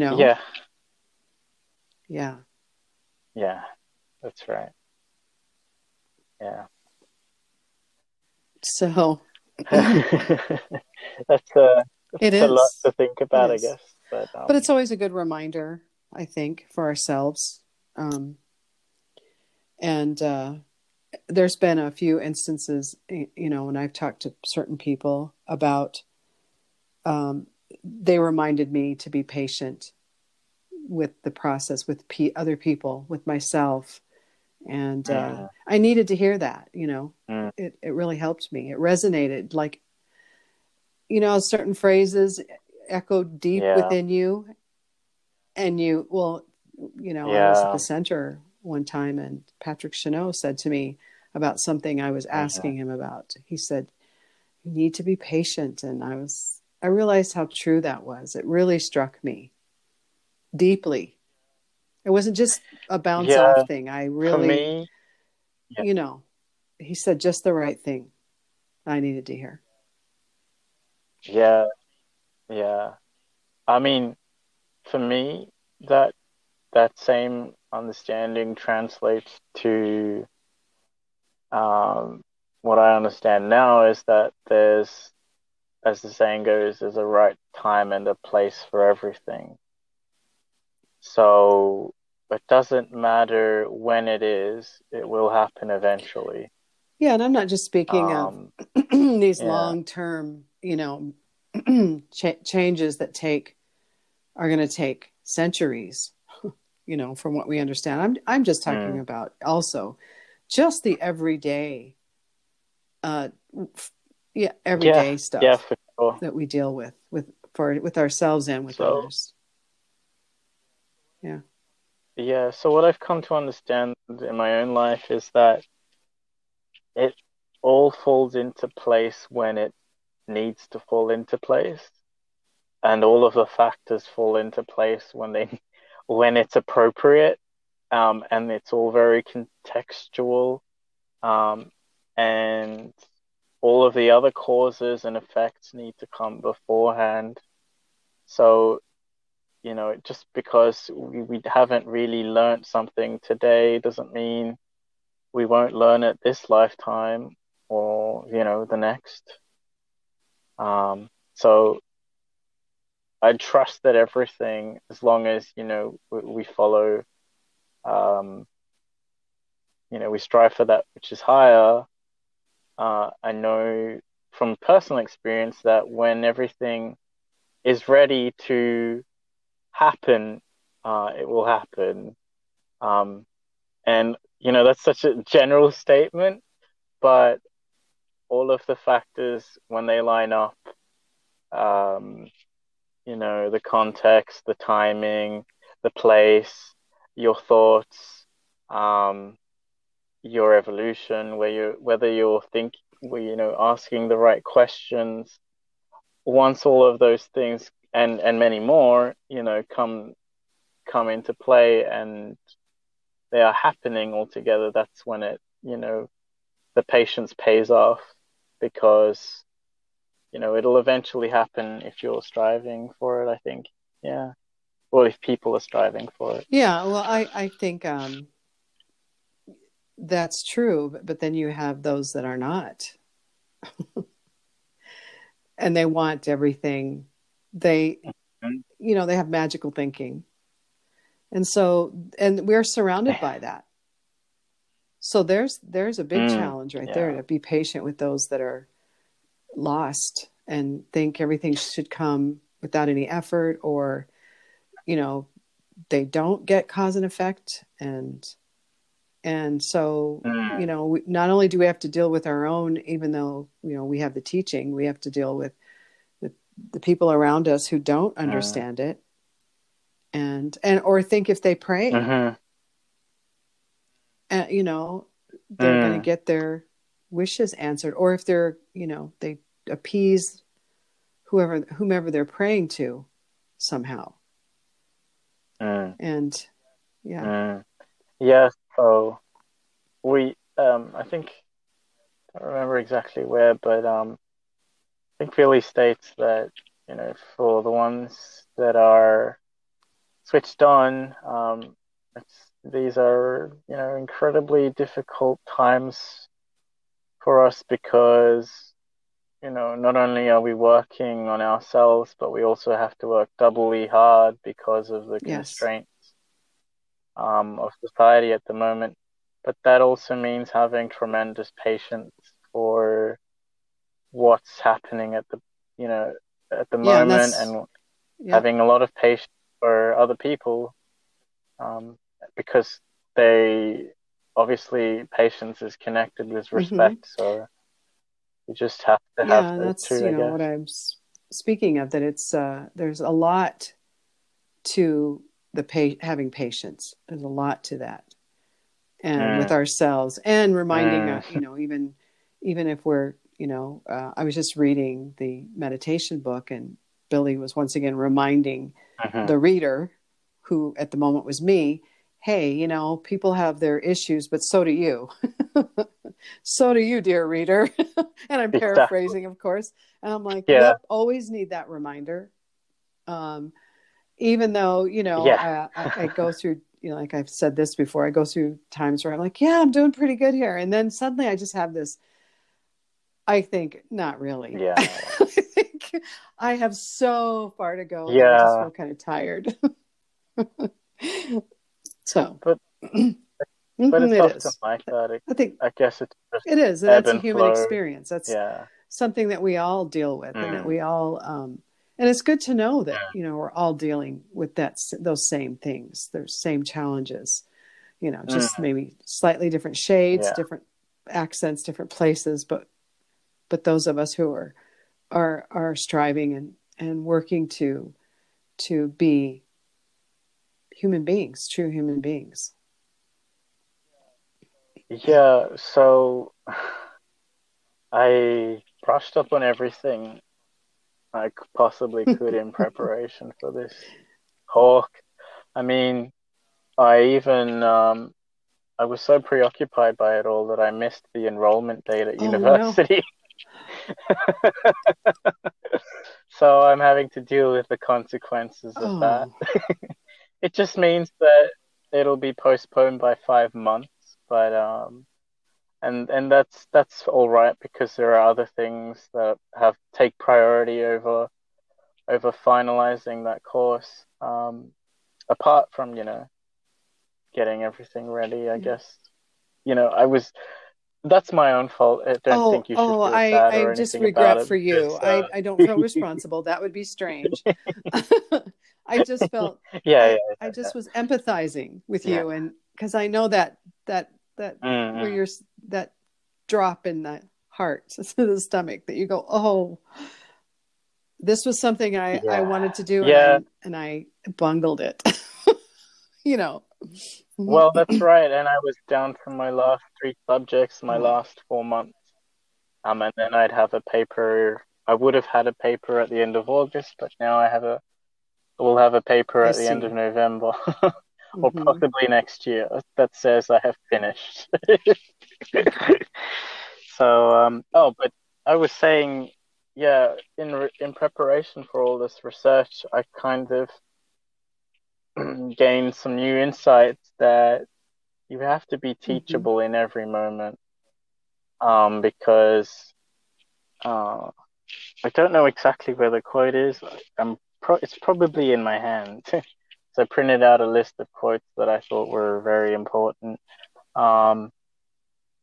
know. Yeah. Yeah. Yeah, that's right. Yeah. So that's a lot to think about, I guess. But it's always a good reminder, I think, for ourselves. And there's been a few instances, you know, when I've talked to certain people about, they reminded me to be patient with the process, with other people, with myself. And I needed to hear that, you know, it really helped me. It resonated, like, you know, certain phrases echo deep within you, and I was at the center one time, and Patrick Cheneau said to me about something I was asking him about. He said, you need to be patient. And I realized how true that was. It really struck me deeply. It wasn't just a bounce off thing. I really, you know, he said just the right thing I needed to hear. Yeah. Yeah. I mean, for me, that same understanding translates to what I understand now is that there's, as the saying goes, there's a right time and a place for everything. So it doesn't matter when it is, it will happen eventually. Yeah, and I'm not just speaking of these long-term, you know, changes that are going to take centuries, you know, from what we understand. I'm just talking about also just the everyday, everyday stuff for sure. that we deal with ourselves and with others. Yeah. Yeah. So what I've come to understand in my own life is that it all falls into place when it needs to fall into place. and all of the factors fall into place when it's appropriate, and it's all very contextual, and all of the other causes and effects need to come beforehand. So, you know, just because we haven't really learned something today doesn't mean we won't learn it this lifetime or, you know, the next. So I trust that everything, as long as, you know, we follow, you know, we strive for that which is higher. I know from personal experience that when everything is ready to happen, it will happen. And, you know, that's such a general statement, but all of the factors, when they line up, you know, the context, the timing, the place, your thoughts, your evolution, whether you're thinking, you know, asking the right questions. Once all of those things and many more, you know, come into play and they are happening all together, that's when it, you know, the patience pays off, because, you know, it'll eventually happen if you're striving for it, I think. Yeah. Or if people are striving for it. Yeah. Well, I think that's true. But then you have those that are not. And they want everything. They, you know, they have magical thinking. And so, and we're surrounded by that. So there's a big challenge right there, to be patient with those that are lost and think everything should come without any effort, or, you know, they don't get cause and effect. And so, you know, not only do we have to deal with our own, even though, you know, we have the teaching, we have to deal with the people around us who don't understand it and, or think if they pray, you know, they're going to get their wishes answered, or if they're, you know, they appease whomever they're praying to somehow. And yeah. So we, I think, I don't remember exactly where, but I think Billy states that, you know, for the ones that are switched on, these are, you know, incredibly difficult times for us, because, you know, not only are we working on ourselves, but we also have to work doubly hard because of the constraints of society at the moment. But that also means having tremendous patience for what's happening at the, you know, at the moment, and having a lot of patience for other people. Because they obviously, patience is connected with respect, so you just have to have those that's, two. You know, what I'm speaking of, that it's there's a lot to the having patience. There's a lot to that, and with ourselves, and reminding us, you know, even if we're, you know, I was just reading the meditation book, and Billy was once again reminding the reader, who at the moment was me, hey, you know, people have their issues, but so do you. So do you, dear reader. And I'm paraphrasing, of course. And I'm like, yep, always need that reminder. Even though, you know, I go through, you know, like I've said this before, I go through times where I'm like, yeah, I'm doing pretty good here. And then suddenly I just have this, I think, not really. Yeah. I think I have so far to go. Yeah. I just feel kind of tired. So, but it's often like that. I think, I guess it's just it is. That's a human experience. That's something that we all deal with, and that we all. And it's good to know that, you know, we're all dealing with those same things, those same challenges. You know, just maybe slightly different shades, different accents, different places, but those of us who are striving and working to be human beings, true human beings. Yeah, so I brushed up on everything I possibly could in preparation for this talk. I mean, I even I was so preoccupied by it all that I missed the enrollment date at university. No. So I'm having to deal with the consequences of that. It just means that it'll be postponed by 5 months, but and that's all right, because there are other things that take priority over finalizing that course. Apart from, getting everything ready, I guess. That's my own fault. I don't think you should feel bad or anything about it. I just regret for you. I don't feel responsible. That would be strange. I just felt, I just was empathizing with you, and because I know that where you're, that drop in the heart, the stomach, that you go, oh, this was something I wanted to do, and I bungled it. Well, that's right. And I was down from my last 3 subjects, my last 4 months. And then I'd have a paper. I would have had a paper at the end of August, but now we'll have a paper at the end of November or possibly next year that says I have finished. So, but I was saying, in preparation for all this research, I kind of gained some new insights that you have to be teachable in every moment, because I don't know exactly where the quote is. It's probably in my hand. So I printed out a list of quotes that I thought were very important. But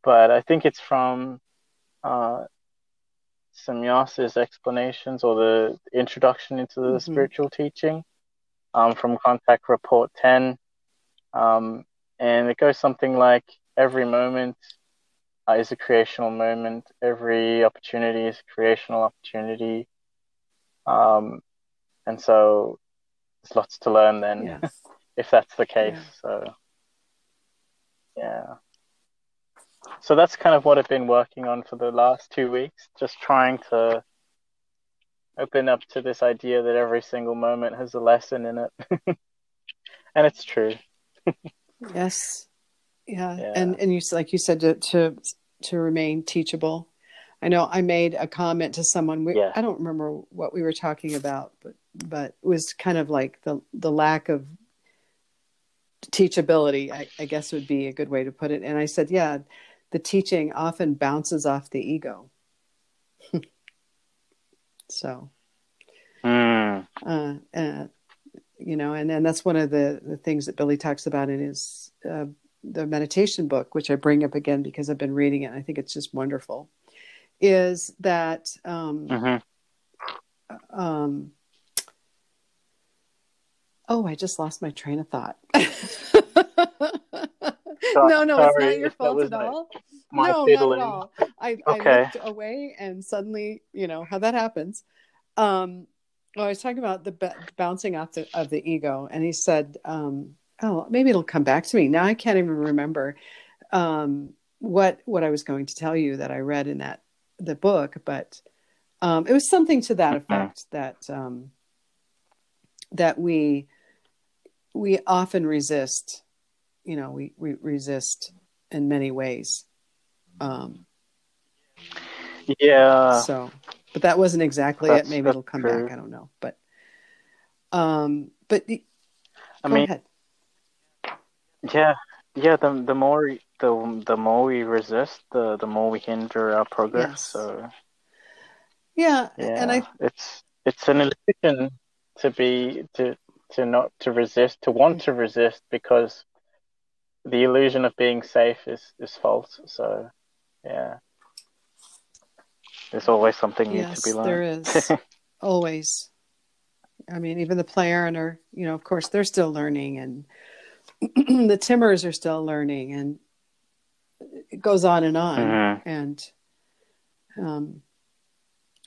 I think it's from Sannyas's explanations, or the introduction into the spiritual teaching, from Contact Report 10. And it goes something like, every moment is a creational moment. Every opportunity is a creational opportunity. And so there's lots to learn then, if that's the case. Yeah. So, so that's kind of what I've been working on for the last 2 weeks, just trying to open up to this idea that every single moment has a lesson in it. And it's true. Yes. Yeah. And you, like you said, to remain teachable. I know I made a comment to someone. I don't remember what we were talking about, but it was kind of like the lack of teachability, I guess would be a good way to put it. And I said, the teaching often bounces off the ego. So, and that's one of the things that Billy talks about in his the meditation book, which I bring up again because I've been reading it, and I think it's just wonderful, is that I just lost my train of thought. No, it's not your fault at all. Not at all. I looked away and suddenly, how that happens. I was talking about the bouncing off of the ego, and he said, maybe it'll come back to me. Now I can't even remember what I was going to tell you that I read in the book, but it was something to that effect, that we often resist. We resist in many ways. So, but that wasn't exactly it. Maybe it'll come back. I don't know. But go ahead. Yeah. The more we resist, the more we hinder our progress. Yes. So. Yeah. And it's an illusion to want to resist, because the illusion of being safe is false. So, there's always something new to be learned. Yes, there is. Always. I mean, even the Playaron are, of course, they're still learning, and the Timmers are still learning, and it goes on and on. Mm-hmm. And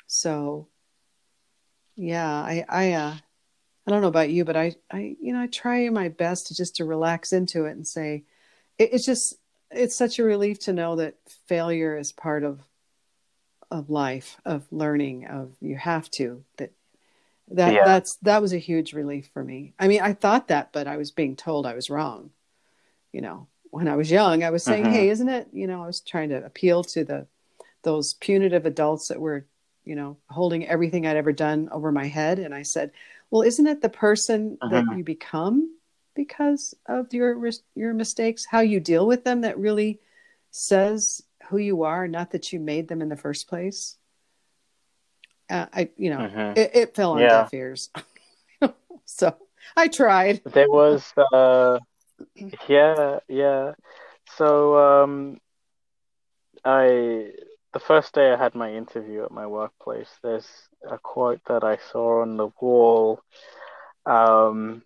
so, I don't know about you, but I try my best to relax into it and say, it's such a relief to know that failure is part of life, of learning, that That was a huge relief for me. I mean, I thought that, but I was being told I was wrong. You know, when I was young, I was saying, hey, isn't it? You know, I was trying to appeal to those punitive adults that were, you know, holding everything I'd ever done over my head. And I said, well, isn't it the person that you become because of your mistakes, how you deal with them, that really says who you are, not that you made them in the first place? It fell on deaf ears. So I tried. There was, So the first day I had my interview at my workplace, there's a quote that I saw on the wall that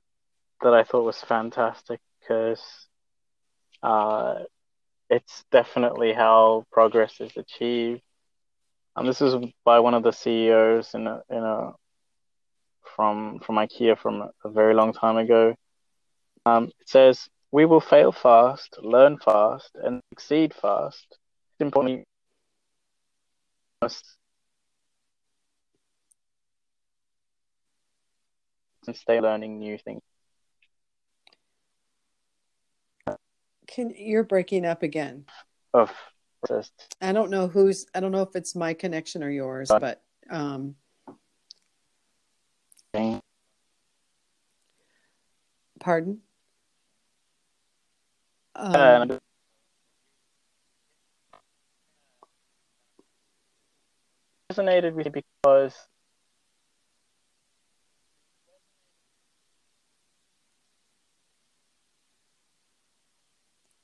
I thought was fantastic because it's definitely how progress is achieved. And this is by one of the CEOs from IKEA from a very long time ago. It says, "We will fail fast, learn fast, and succeed fast. It's important." And stay learning new things. You're breaking up again. I don't know I don't know if it's my connection or yours, but pardon? Resonated with me because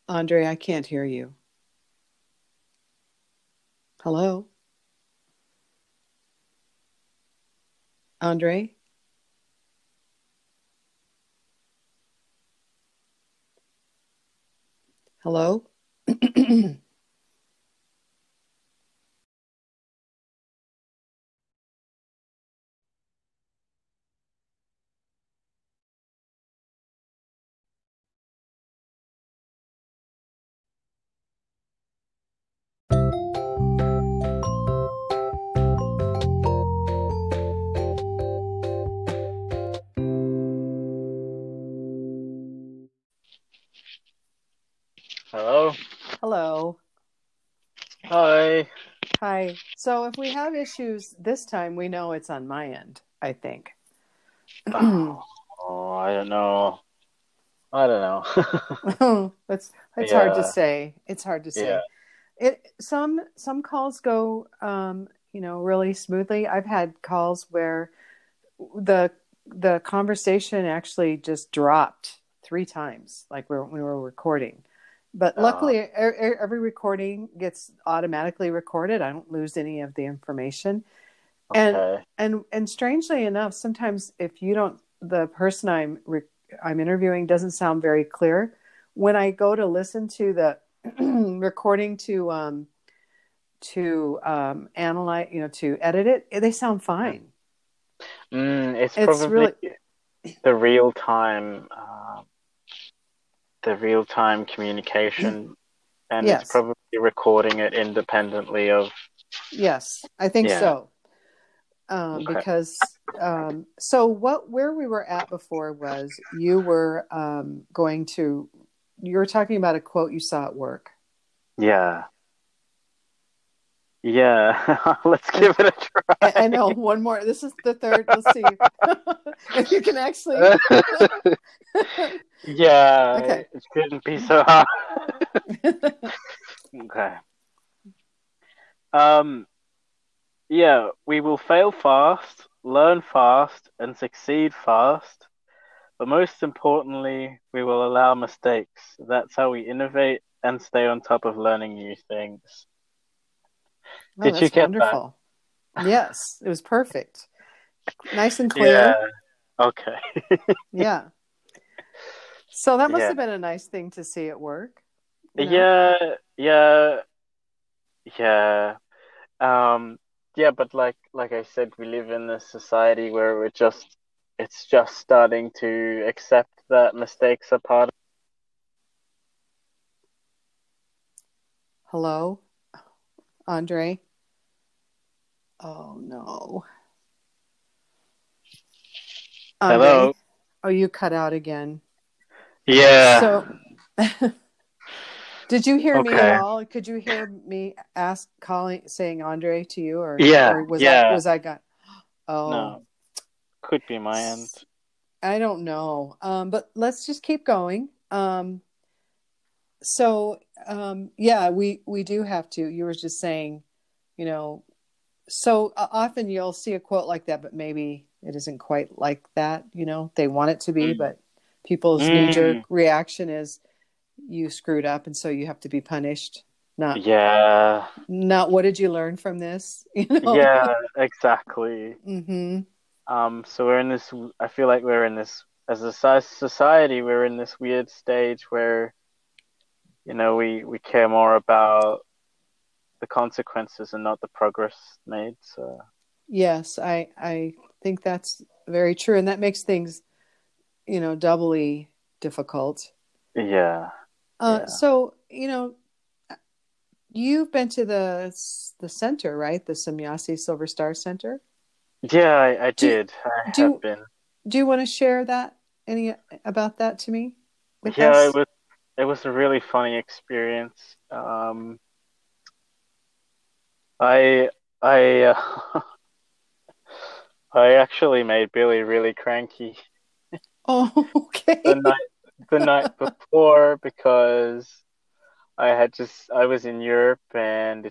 Andre, I can't hear you. Hello? Andre? Hello? Hello. Hi. So if we have issues this time, we know it's on my end, I think. I don't know. It's hard to say. It some calls go really smoothly. I've had calls where the conversation actually just dropped 3 times, like when we were recording. But luckily, every recording gets automatically recorded. I don't lose any of the information. Okay. And strangely enough, sometimes if you don't, the person I'm interviewing doesn't sound very clear. When I go to listen to the recording to analyze, to edit it, they sound fine. It's probably really... the real time. The real-time communication, and it's probably recording it independently of. Yes, I think so. Because so where we were at before was you were you were talking about a quote you saw at work. Yeah. Let's give it a try. I know. One more. This is the third. Let's see if you can actually. Yeah. Okay. It shouldn't be so hard. Okay. Yeah. We will fail fast, learn fast, and succeed fast. But most importantly, we will allow mistakes. That's how we innovate and stay on top of learning new things. Oh, did you get wonderful. That? Yes, it was perfect. Nice and clear. Yeah. Okay. Yeah. So that must have been a nice thing to see at work. You know? Yeah. But like I said, we live in a society where it's just starting to accept that mistakes are part of. Hello? Andre? Oh, no. Hello. Oh, you cut out again. Yeah. So, did you hear me at all? Could you hear me saying Andre to you, or was I Oh, no. Could be my end. I don't know. But let's just keep going. Yeah, we do have to. You were just saying, you know, so often you'll see a quote like that, but maybe it isn't quite like that. You know, they want it to be, but people's knee-jerk reaction is you screwed up, and so you have to be punished. Not what did you learn from this? You know? Yeah, exactly. So we're in this. I feel like we're in this as a society. We're in this weird stage where, you know, we care more about the consequences and not the progress made. So. Yes, I think that's very true, and that makes things, you know, doubly difficult. Yeah. So, you know, you've been to the center, right? The Samyasi Silver Star Center. Yeah, I did. I have been. Do you want to share that about that to me? Yeah, it was a really funny experience. I actually made Billy really cranky. Oh, okay. the night before, because I was in Europe, and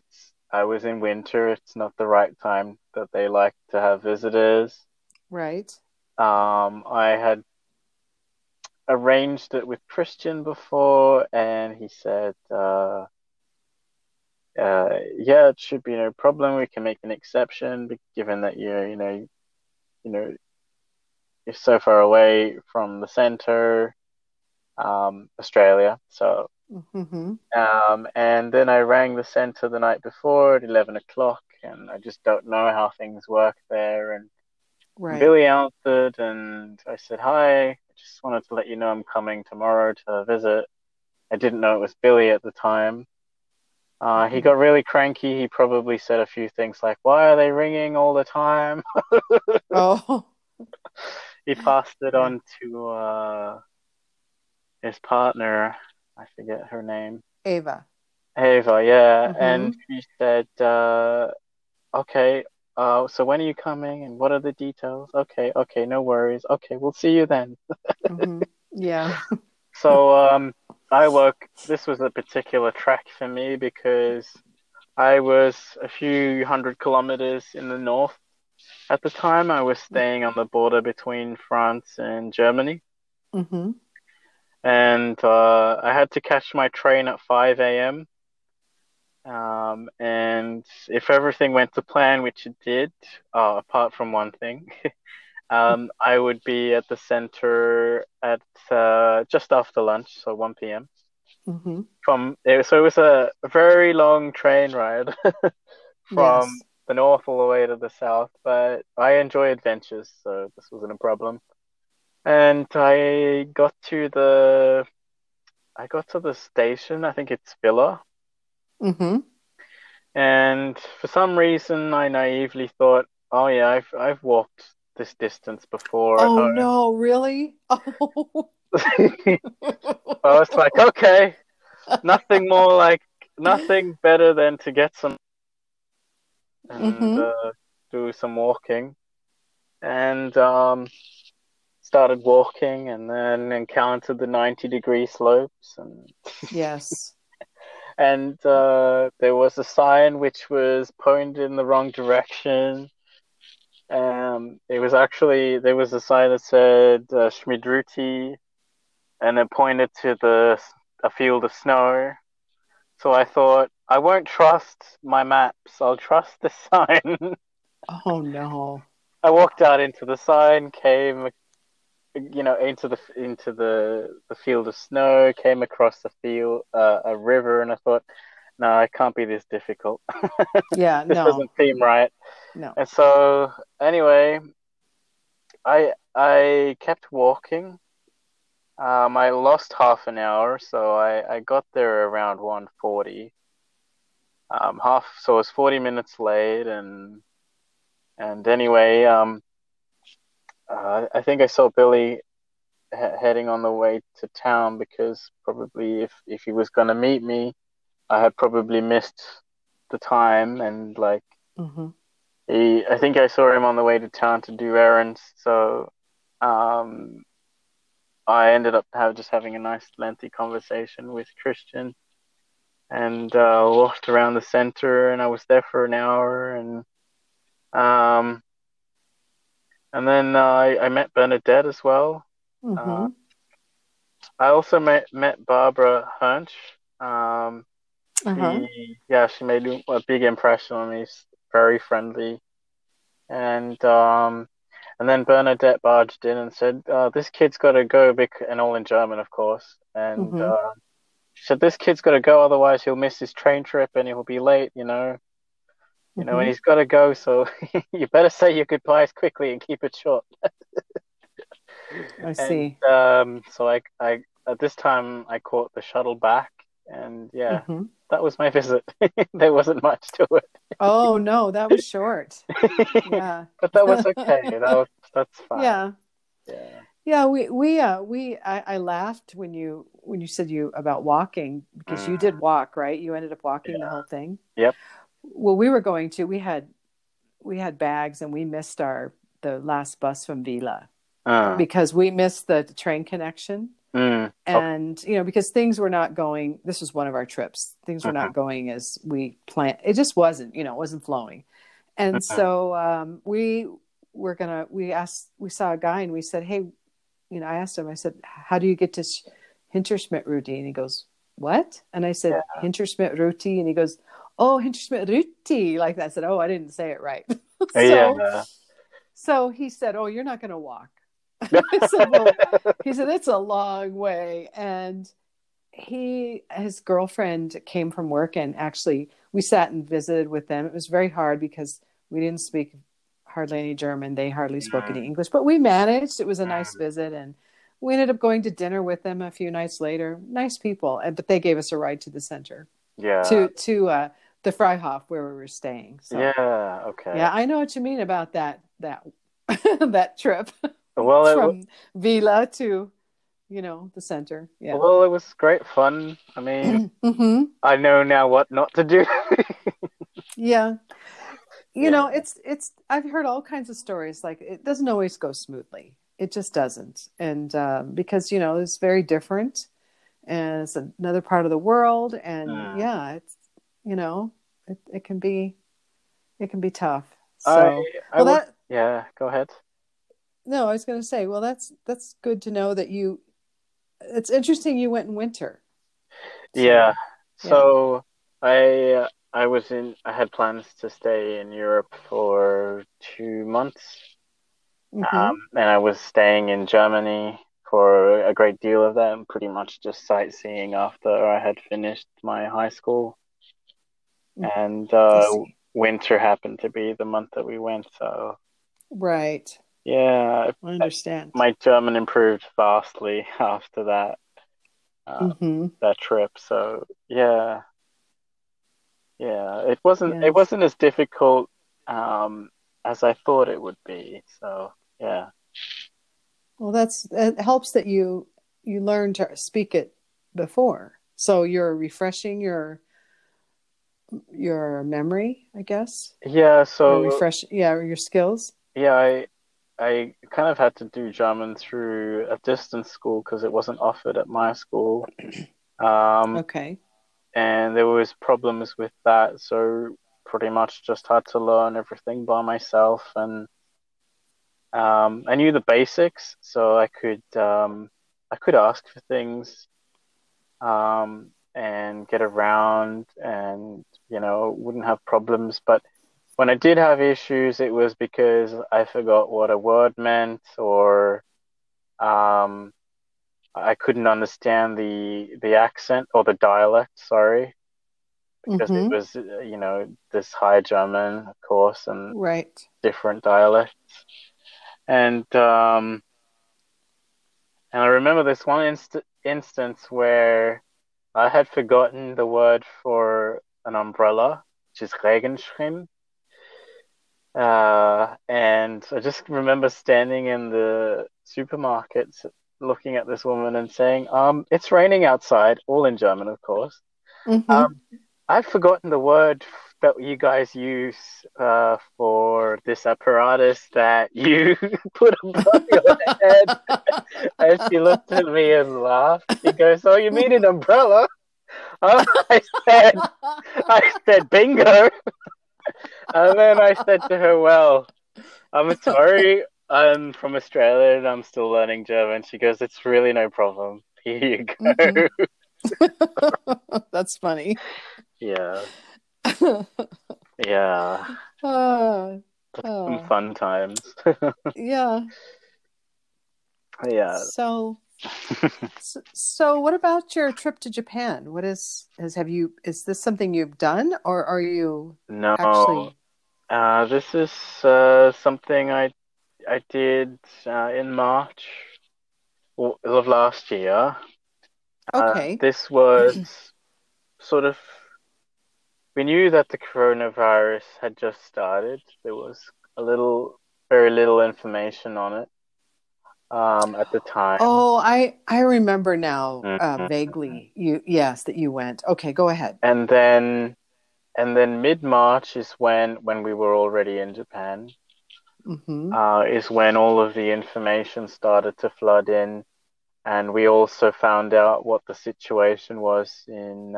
I was in winter. It's not the right time that they like to have visitors. Right. I had arranged it with Christian before, and he said, yeah, it should be no problem. We can make an exception, given that you're, you know, you're so far away from the center, Australia. So, and then I rang the center the night before at 11 o'clock, and I just don't know how things work there. And Billy answered, and I said, hi, I just wanted to let you know I'm coming tomorrow to visit. I didn't know it was Billy at the time. He got really cranky. He probably said a few things like, why are they ringing all the time? Oh. He passed it on to his partner. I forget her name. Ava, yeah. And she said, okay, so when are you coming and what are the details? Okay, no worries. Okay, we'll see you then. Yeah. So this was a particular track for me because I was a few hundred kilometers in the north. At the time, I was staying on the border between France and Germany. And I had to catch my train at 5 a.m. And if everything went to plan, which it did, apart from one thing, I would be at the center at just after lunch, so 1 p.m. So it was a very long train ride from the north all the way to the south. But I enjoy adventures, so this wasn't a problem. And I got to the station. I think it's Vila. And for some reason, I naively thought, "Oh yeah, I've walked this distance before." Oh no, really? Oh. I was like, okay, nothing better than to get some and do some walking, and started walking, and then encountered the 90-degree slopes, and and there was a sign which was pointed in the wrong direction. There was a sign that said Schmidruti, and it pointed to a field of snow. So I thought, I won't trust my maps, I'll trust the sign. Oh no. I walked out into the sign, into the field of snow, came across the field, a river, and I thought, no, it can't be this difficult. Yeah, this doesn't seem right. No. And so anyway, I kept walking. I lost half an hour, so I got there around 1:40. So it was 40 minutes late, and anyway, I think I saw Billy heading on the way to town, because probably if he was going to meet me, I had probably missed the time, and like I think I saw him on the way to town to do errands. So I ended up having a nice lengthy conversation with Christian, and walked around the center, and I was there for an hour, and then I met Bernadette as well. I also met Barbara Hunch. She made a big impression on me. Very friendly, and then Bernadette barged in and said, "This kid's got to go," and all in German, of course. And she said, "This kid's got to go, otherwise he'll miss his train trip and he'll be late, you know, and he's got to go. So you better say your goodbyes quickly and keep it short." I see. And, so I at this time I caught the shuttle back, and that was my visit. There wasn't much to it. Oh no, that was short. Yeah, but that was okay. That's fine. Yeah. I laughed when you said about walking, because you did walk, right? You ended up walking the whole thing. Yep. Well, we had bags, and we missed the last bus from Vila because we missed the train connection. And, because things were not going, this was one of our trips. Things were not going as we planned. It just wasn't, it wasn't flowing. And so we saw a guy, and we said, "Hey," I asked him, I said, "How do you get to Hinterschmidt-Ruti?" And he goes, "What?" And I said, "Hinterschmidt-Ruti." And he goes, "Oh, Hinterschmidt-Ruti." Like that. I said, "Oh, I didn't say it right." So he said, "Oh, you're not going to walk." I said, "Well," he said, "it's a long way." And his girlfriend came from work, and actually we sat and visited with them. It was very hard because we didn't speak hardly any German. They hardly spoke any English, but we managed. It was a nice visit, and we ended up going to dinner with them a few nights later. Nice people, but they gave us a ride to the center. Yeah. To the Freihof where we were staying. So, yeah. Okay. Yeah, I know what you mean about that that trip. Well, from Vila to, the center. Yeah. Well, it was great fun. I mean, I know now what not to do. Yeah. You know, it's I've heard all kinds of stories. Like, it doesn't always go smoothly. It just doesn't. And because, it's very different, and it's another part of the world. And it's, it can be tough. So, go ahead. No, I was going to say, well, that's good to know that it's interesting you went in winter. So, yeah. So I had plans to stay in Europe for 2 months. And I was staying in Germany for a great deal of that, and pretty much just sightseeing after I had finished my high school. And winter happened to be the month that we went. So. Right. Yeah, I understand. My German improved vastly after that that trip. So it wasn't as difficult as I thought it would be. So yeah. Well, it helps that you learned to speak it before, so you're refreshing your memory, I guess. Yeah. So your skills. Yeah. I kind of had to do German through a distance school because it wasn't offered at my school. And there was problems with that. So pretty much just had to learn everything by myself. And I knew the basics, so I could ask for things and get around, and, wouldn't have problems. But when I did have issues, it was because I forgot what a word meant, or I couldn't understand the accent or the dialect, sorry, because it was, this High German, of course, and different dialects. And I remember this one instance where I had forgotten the word for an umbrella, which is Regenschirm. And I just remember standing in the supermarket looking at this woman and saying, it's raining outside, all in German, of course. Mm-hmm. I've forgotten the word that you guys use for this apparatus that you put above your head. And she looked at me and laughed. She goes, "Oh, you mean an umbrella?" I said, "Bingo." And then I said to her, "Well, I'm sorry, I'm from Australia and I'm still learning German." She goes, "It's really no problem. Here you go." Mm-hmm. That's funny. Yeah. Yeah. Some fun times. Yeah. Yeah. So what about your trip to Japan? What is this something you've done, or are you actually... this is something I did in March of last year. Okay. This was sort of... We knew that the coronavirus had just started. There was very little information on it at the time. Oh, I remember now, mm-hmm. Vaguely. That you went. Okay, go ahead. And then mid-March is when we were already in Japan. Mm-hmm. Is when all of the information started to flood in, and we also found out what the situation was in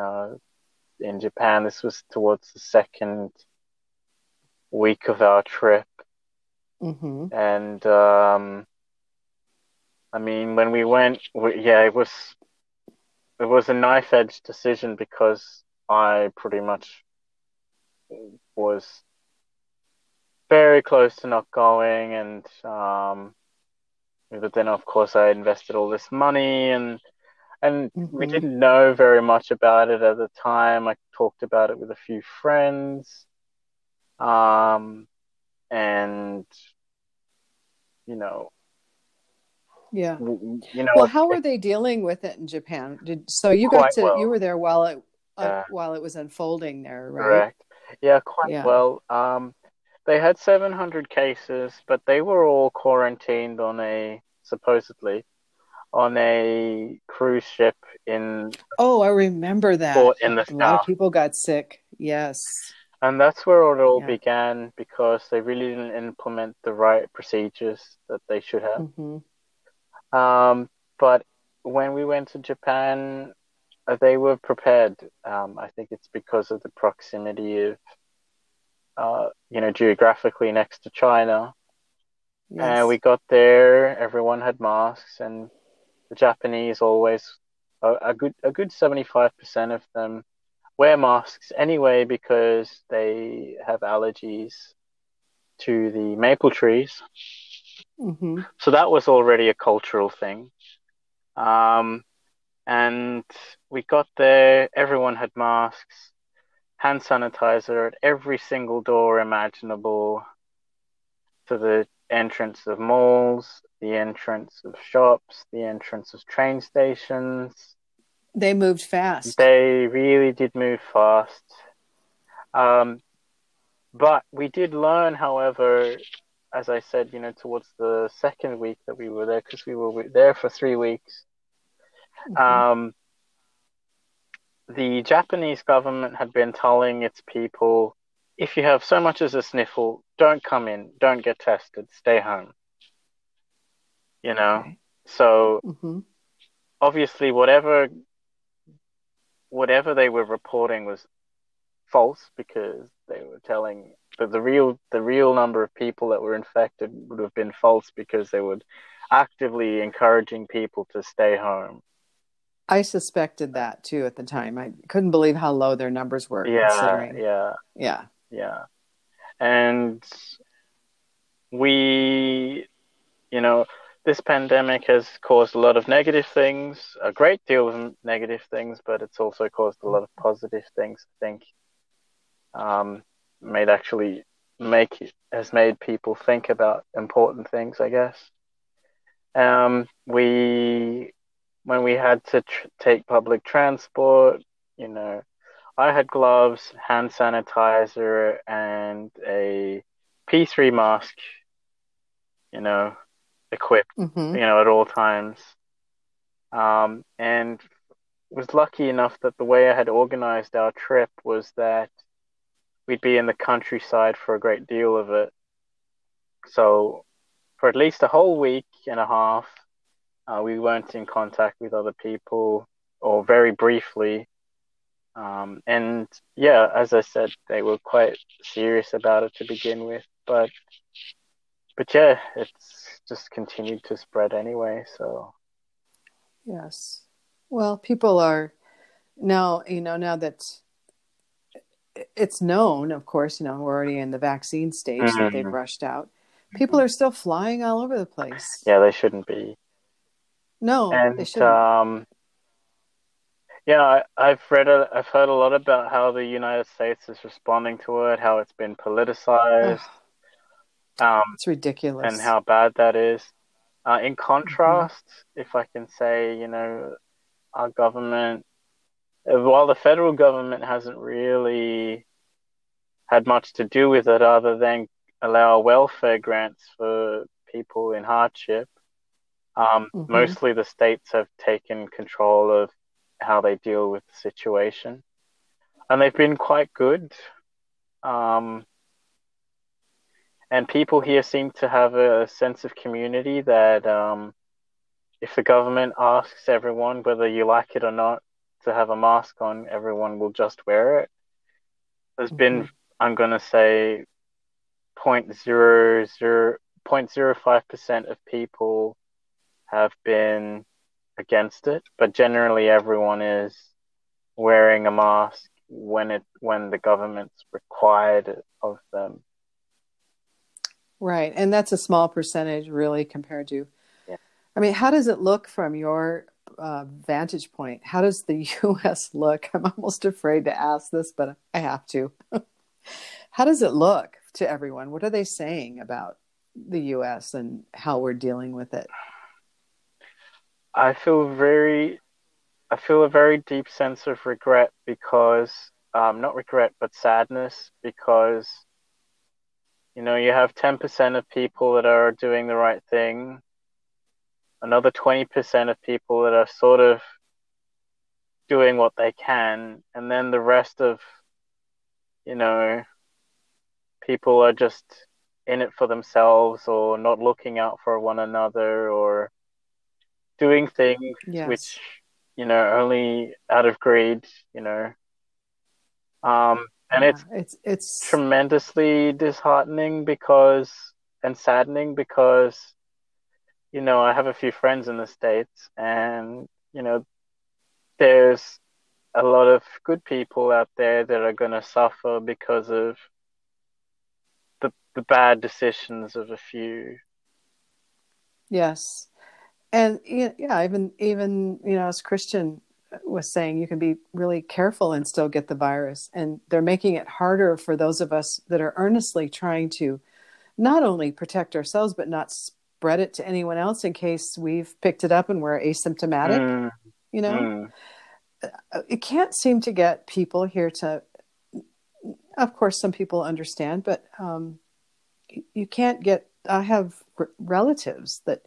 Japan. This was towards the second week of our trip, mm-hmm. and I mean, when we went, it was a knife-edge decision, because I pretty much was very close to not going, and but then of course I invested all this money, and mm-hmm. we didn't know very much about it at the time. I talked about it with a few friends, and you know, yeah, you know. Well, how were they dealing with it in Japan? You were there while it was unfolding there, right? Correct. Yeah, well. They had 700 cases, but they were all quarantined supposedly on a cruise ship in... Oh, I remember that. A lot of people got sick, yes. And that's where it all began, because they really didn't implement the right procedures that they should have. Mm-hmm. But when we went to Japan, they were prepared. I think it's because of the proximity of... geographically next to China. Yes. And we got there, everyone had masks, and the Japanese always, a good 75% of them wear masks anyway, because they have allergies to the maple trees. Mm-hmm. So that was already a cultural thing. And we got there, everyone had masks, hand sanitizer at every single door imaginable, to the entrance of malls, the entrance of shops, the entrance of train stations. They moved fast. They really did move fast. But we did learn, however, as I said, you know, towards the second week that we were there, because we were there for 3 weeks. Mm-hmm. The Japanese government had been telling its people, if you have so much as a sniffle, don't come in, don't get tested, stay home. You know? Okay. So, mm-hmm. obviously, whatever they were reporting was false, because they were telling that the real number of people that were infected would have been false, because they were actively encouraging people to stay home. I suspected that too at the time. I couldn't believe how low their numbers were. Yeah. And we, you know, this pandemic has caused a lot of negative things, a great deal of negative things, but it's also caused a lot of positive things. I think has made people think about important things, I guess. When we had to take public transport, you know, I had gloves, hand sanitizer, and a P3 mask, you know, equipped, you know, at all times. And was lucky enough that the way I had organized our trip was that we'd be in the countryside for a great deal of it. So for at least a whole week and a half, we weren't in contact with other people, or very briefly. And yeah, as I said, they were quite serious about it to begin with, but yeah, it's just continued to spread anyway. So. Yes. Well, people are now, you know, now that it's known, of course, you know, we're already in the vaccine stage that they've rushed out. People are still flying all over the place. Yeah, they shouldn't be. No, and, they shouldn't. Yeah, I've heard a lot about how the United States is responding to it, how it's been politicized. It's ridiculous. And how bad that is. In contrast, if I can say, you know, our government, while the federal government hasn't really had much to do with it other than allow welfare grants for people in hardship, mostly the states have taken control of how they deal with the situation. And they've been quite good. And people here seem to have a sense of community that if the government asks everyone, whether you like it or not, to have a mask on, everyone will just wear it. There's been, I'm going to say, 0.05% of people have been against it, but generally everyone is wearing a mask when the government's required of them. Right, and that's a small percentage, really, compared to. Yeah. I mean, how does it look from your vantage point? How does the U.S. look? I'm almost afraid to ask this, but I have to. How does it look to everyone? What are they saying about the U.S. and how we're dealing with it? I feel a very deep sense of regret because, not regret, but sadness because, you know, you have 10% of people that are doing the right thing, another 20% of people that are sort of doing what they can, and then the rest of, you know, people are just in it for themselves or not looking out for one another or doing things which, you know, only out of greed, you know. And it's tremendously disheartening because, and saddening because, you know, I have a few friends in the States and, you know, there's a lot of good people out there that are going to suffer because of the bad decisions of a few. Yes. And yeah, even you know, as Christian was saying, you can be really careful and still get the virus. And they're making it harder for those of us that are earnestly trying to not only protect ourselves, but not spread it to anyone else in case we've picked it up and we're asymptomatic. You know, it can't seem to get people here to. Of course, some people understand, but you can't get. I have relatives that.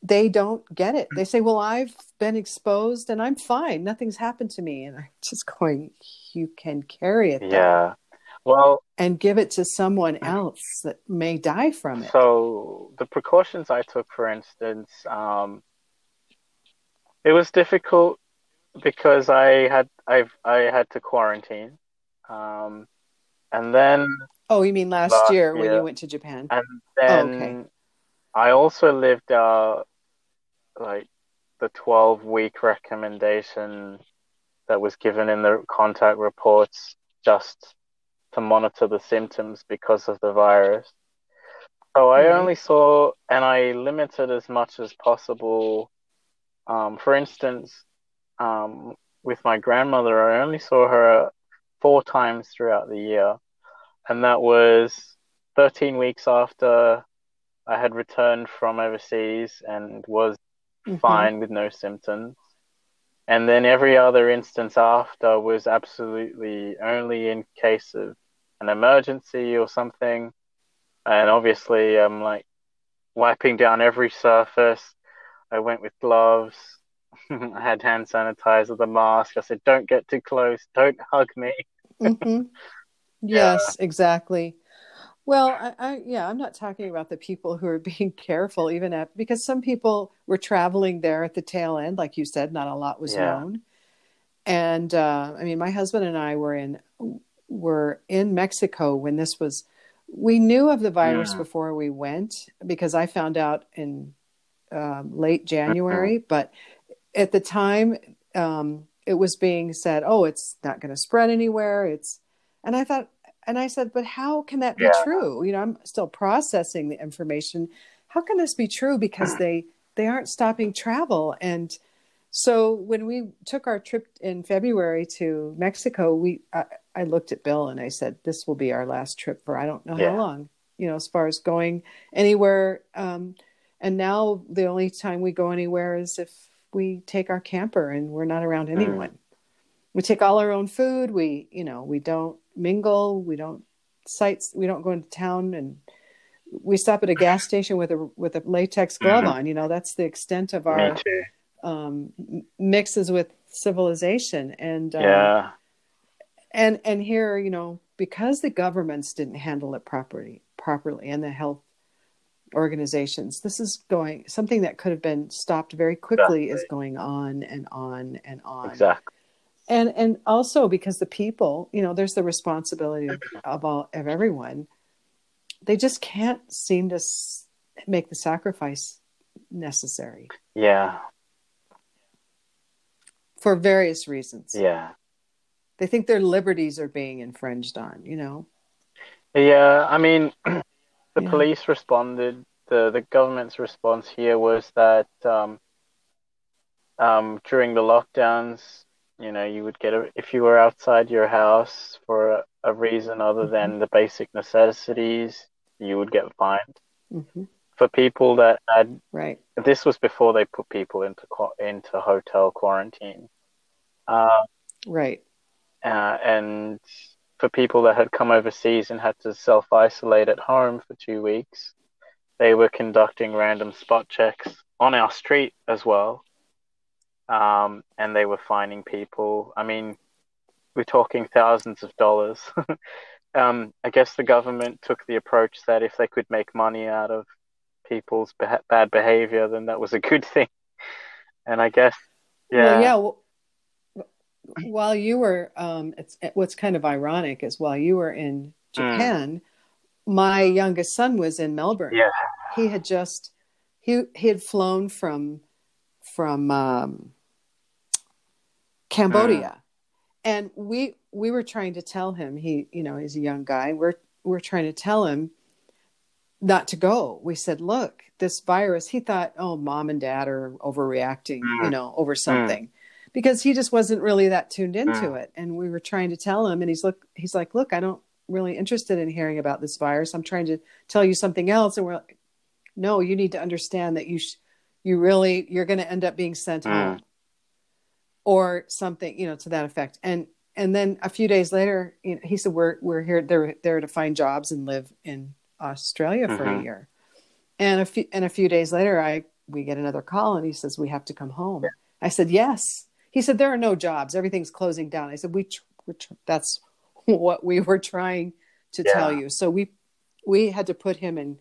They don't get it. They say, well, I've been exposed and I'm fine. Nothing's happened to me. And I'm just going, you can carry it. Yeah. Well, and give it to someone else that may die from it. So the precautions I took, for instance, it was difficult because I had to quarantine. And then. Oh, you mean last year when you went to Japan? And then. Oh, okay. I also lived like the 12-week recommendation that was given in the contact reports just to monitor the symptoms because of the virus. So I only saw, and I limited as much as possible. For instance, with my grandmother, I only saw her 4 times throughout the year. And that was 13 weeks after I had returned from overseas and was fine with no symptoms. And then every other instance after was absolutely only in case of an emergency or something. And obviously I'm like wiping down every surface. I went with gloves. I had hand sanitizer, the mask. I said, don't get too close. Don't hug me. Mm-hmm. Yes, yeah. Exactly. Well, I'm not talking about the people who are being careful, even because some people were traveling there at the tail end. Like you said, not a lot was known. And my husband and I were in Mexico when this was, we knew of the virus before we went, because I found out in late January, but at the time it was being said, oh, it's not going to spread anywhere. And I said, but how can that be true? You know, I'm still processing the information. How can this be true? Because they aren't stopping travel. And so when we took our trip in February to Mexico, I looked at Bill and I said, this will be our last trip for I don't know how long, you know, as far as going anywhere. And now the only time we go anywhere is if we take our camper and we're not around anyone. We take all our own food. We, you know, we don't mingle. We don't sights. We don't go into town, and we stop at a gas station with a latex glove on. You know, that's the extent of our mixes with civilization. And and here, you know, because the governments didn't handle it properly, and the health organizations, this is going something that could have been stopped very quickly is going on and on and on. Exactly. And also because the people, you know, there's the responsibility of everyone. They just can't seem to make the sacrifice necessary. Yeah. For various reasons. Yeah. They think their liberties are being infringed on, you know? Yeah. I mean, the police responded. The government's response here was that during the lockdowns, you know, you would get if you were outside your house for a reason other than the basic necessities, you would get fined. For people that had this was before they put people into hotel quarantine, and for people that had come overseas and had to self isolate at home for 2 weeks, they were conducting random spot checks on our street as well. And they were fining people. I mean, we're talking thousands of dollars. I guess the government took the approach that if they could make money out of people's bad behavior, then that was a good thing. And I guess, while you were, what's kind of ironic is while you were in Japan, my youngest son was in Melbourne. Yeah. He had he had flown from Cambodia. And we were trying to tell him, he, you know, he's a young guy. We're trying to tell him not to go. We said, look, this virus, he thought, oh, mom and dad are overreacting, you know, over something, because he just wasn't really that tuned into it. And we were trying to tell him, and he's like, look, I don't really interested in hearing about this virus. I'm trying to tell you something else. And we're like, no, you need to understand that you're going to end up being sent home or something, you know, to that effect. And then a few days later, you know, he said, we're here. They're to find jobs and live in Australia for a year. And a few days later, we get another call, and he says, we have to come home. Yeah. I said, yes. He said, there are no jobs. Everything's closing down. I said, that's what we were trying to tell you. So we had to put him in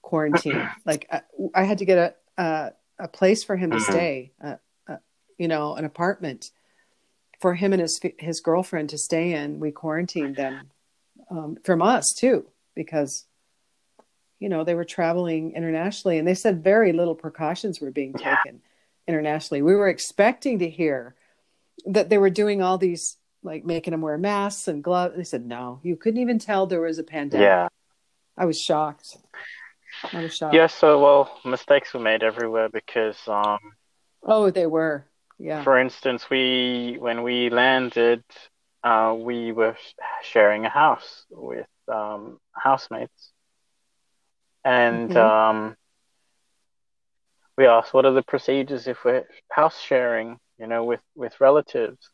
quarantine. Like I had to get a place for him to stay, you know, an apartment for him and his girlfriend to stay in. We quarantined them from us too, because, you know, they were traveling internationally, and they said very little precautions were being taken internationally. We were expecting to hear that they were doing all these, like making them wear masks and gloves. They said, no, you couldn't even tell there was a pandemic. Yeah. I was shocked. Yeah, so, well, mistakes were made everywhere because... they were, yeah. For instance, when we landed, we were sharing a house with housemates. And we asked, what are the procedures if we're house sharing, you know, with relatives?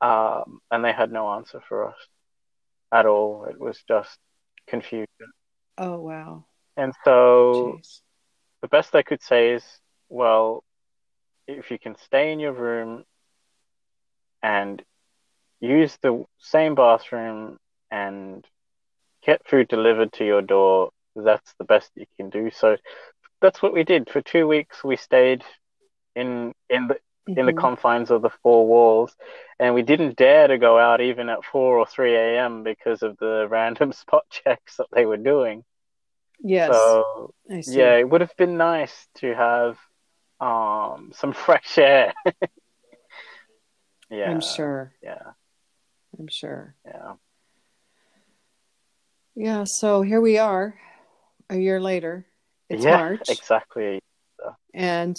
And they had no answer for us at all. It was just confusion. Oh, wow. And so the best I could say is, well, if you can stay in your room and use the same bathroom and get food delivered to your door, that's the best you can do. So that's what we did. For 2 weeks, we stayed in the confines of the four walls, and we didn't dare to go out even at 4 or 3 a.m. because of the random spot checks that they were doing. Yes. So, I see. Yeah, it would have been nice to have some fresh air. Yeah. I'm sure. Yeah. I'm sure. Yeah. Yeah, so here we are a year later. It's March. Exactly. And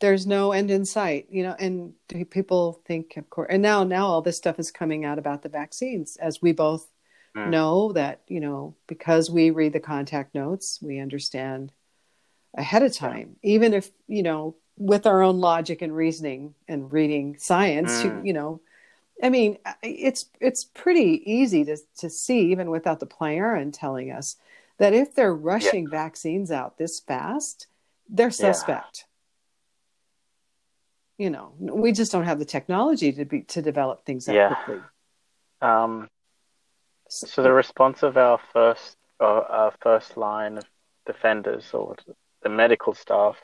there's no end in sight, you know, and people think, of course, and now all this stuff is coming out about the vaccines, as we both know that, you know, because we read the contact notes, we understand ahead of time, even if, you know, with our own logic and reasoning and reading science, you know, I mean, it's pretty easy to see, even without the Playaron telling us, that if they're rushing vaccines out this fast, they're suspect. You know, we just don't have the technology to develop things that quickly. So the response of our first line of defenders or the medical staff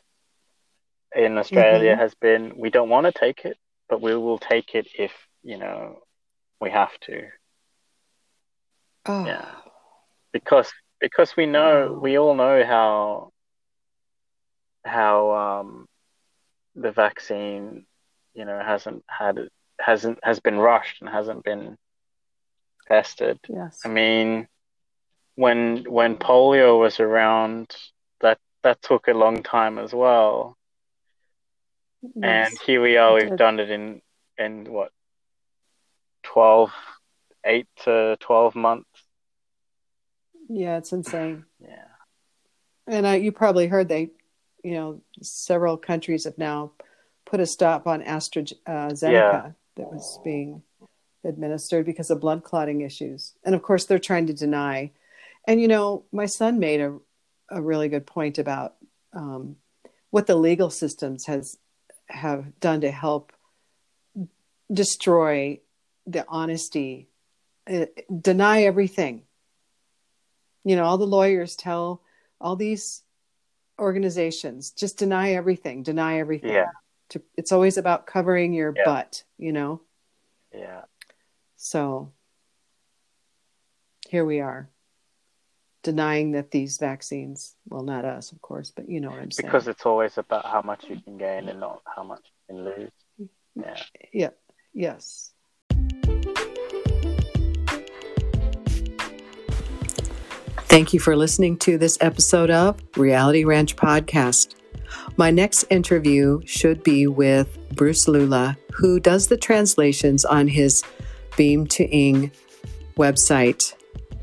in Australia has been, we don't want to take it, but we will take it if, you know, we have to. Oh. Yeah, because we know we all know how the vaccine, you know, has been rushed and hasn't been tested. Yes. I mean, when polio was around, that took a long time as well. Yes. And here we are. We've done it in what? 8 to 12 months. Yeah, it's insane. Yeah. And you probably heard several countries have now put a stop on AstraZeneca that was being administered because of blood clotting issues. And of course they're trying to deny. And, you know, my son made a really good point about what the legal systems have done to help destroy the honesty, deny everything. You know, all the lawyers tell all these organizations, just deny everything. Yeah. It's always about covering your butt, you know? Yeah. So here we are denying that these vaccines, well, not us, of course, but you know what I'm saying. Because it's always about how much you can gain and not how much you can lose. Yeah. Yeah. Yes. Thank you for listening to this episode of Reality Ranch Podcast. My next interview should be with Bruce Lula, who does the translations on his Beam to Ing website.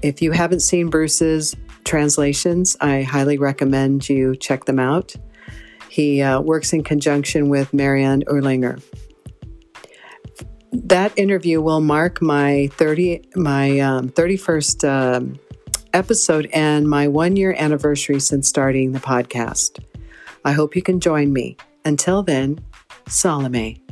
If you haven't seen Bruce's translations, I highly recommend you check them out. He works in conjunction with Marianne Urlinger. That interview will mark my 31st episode and my 1-year anniversary since starting the podcast. I hope you can join me. Until then, Salome.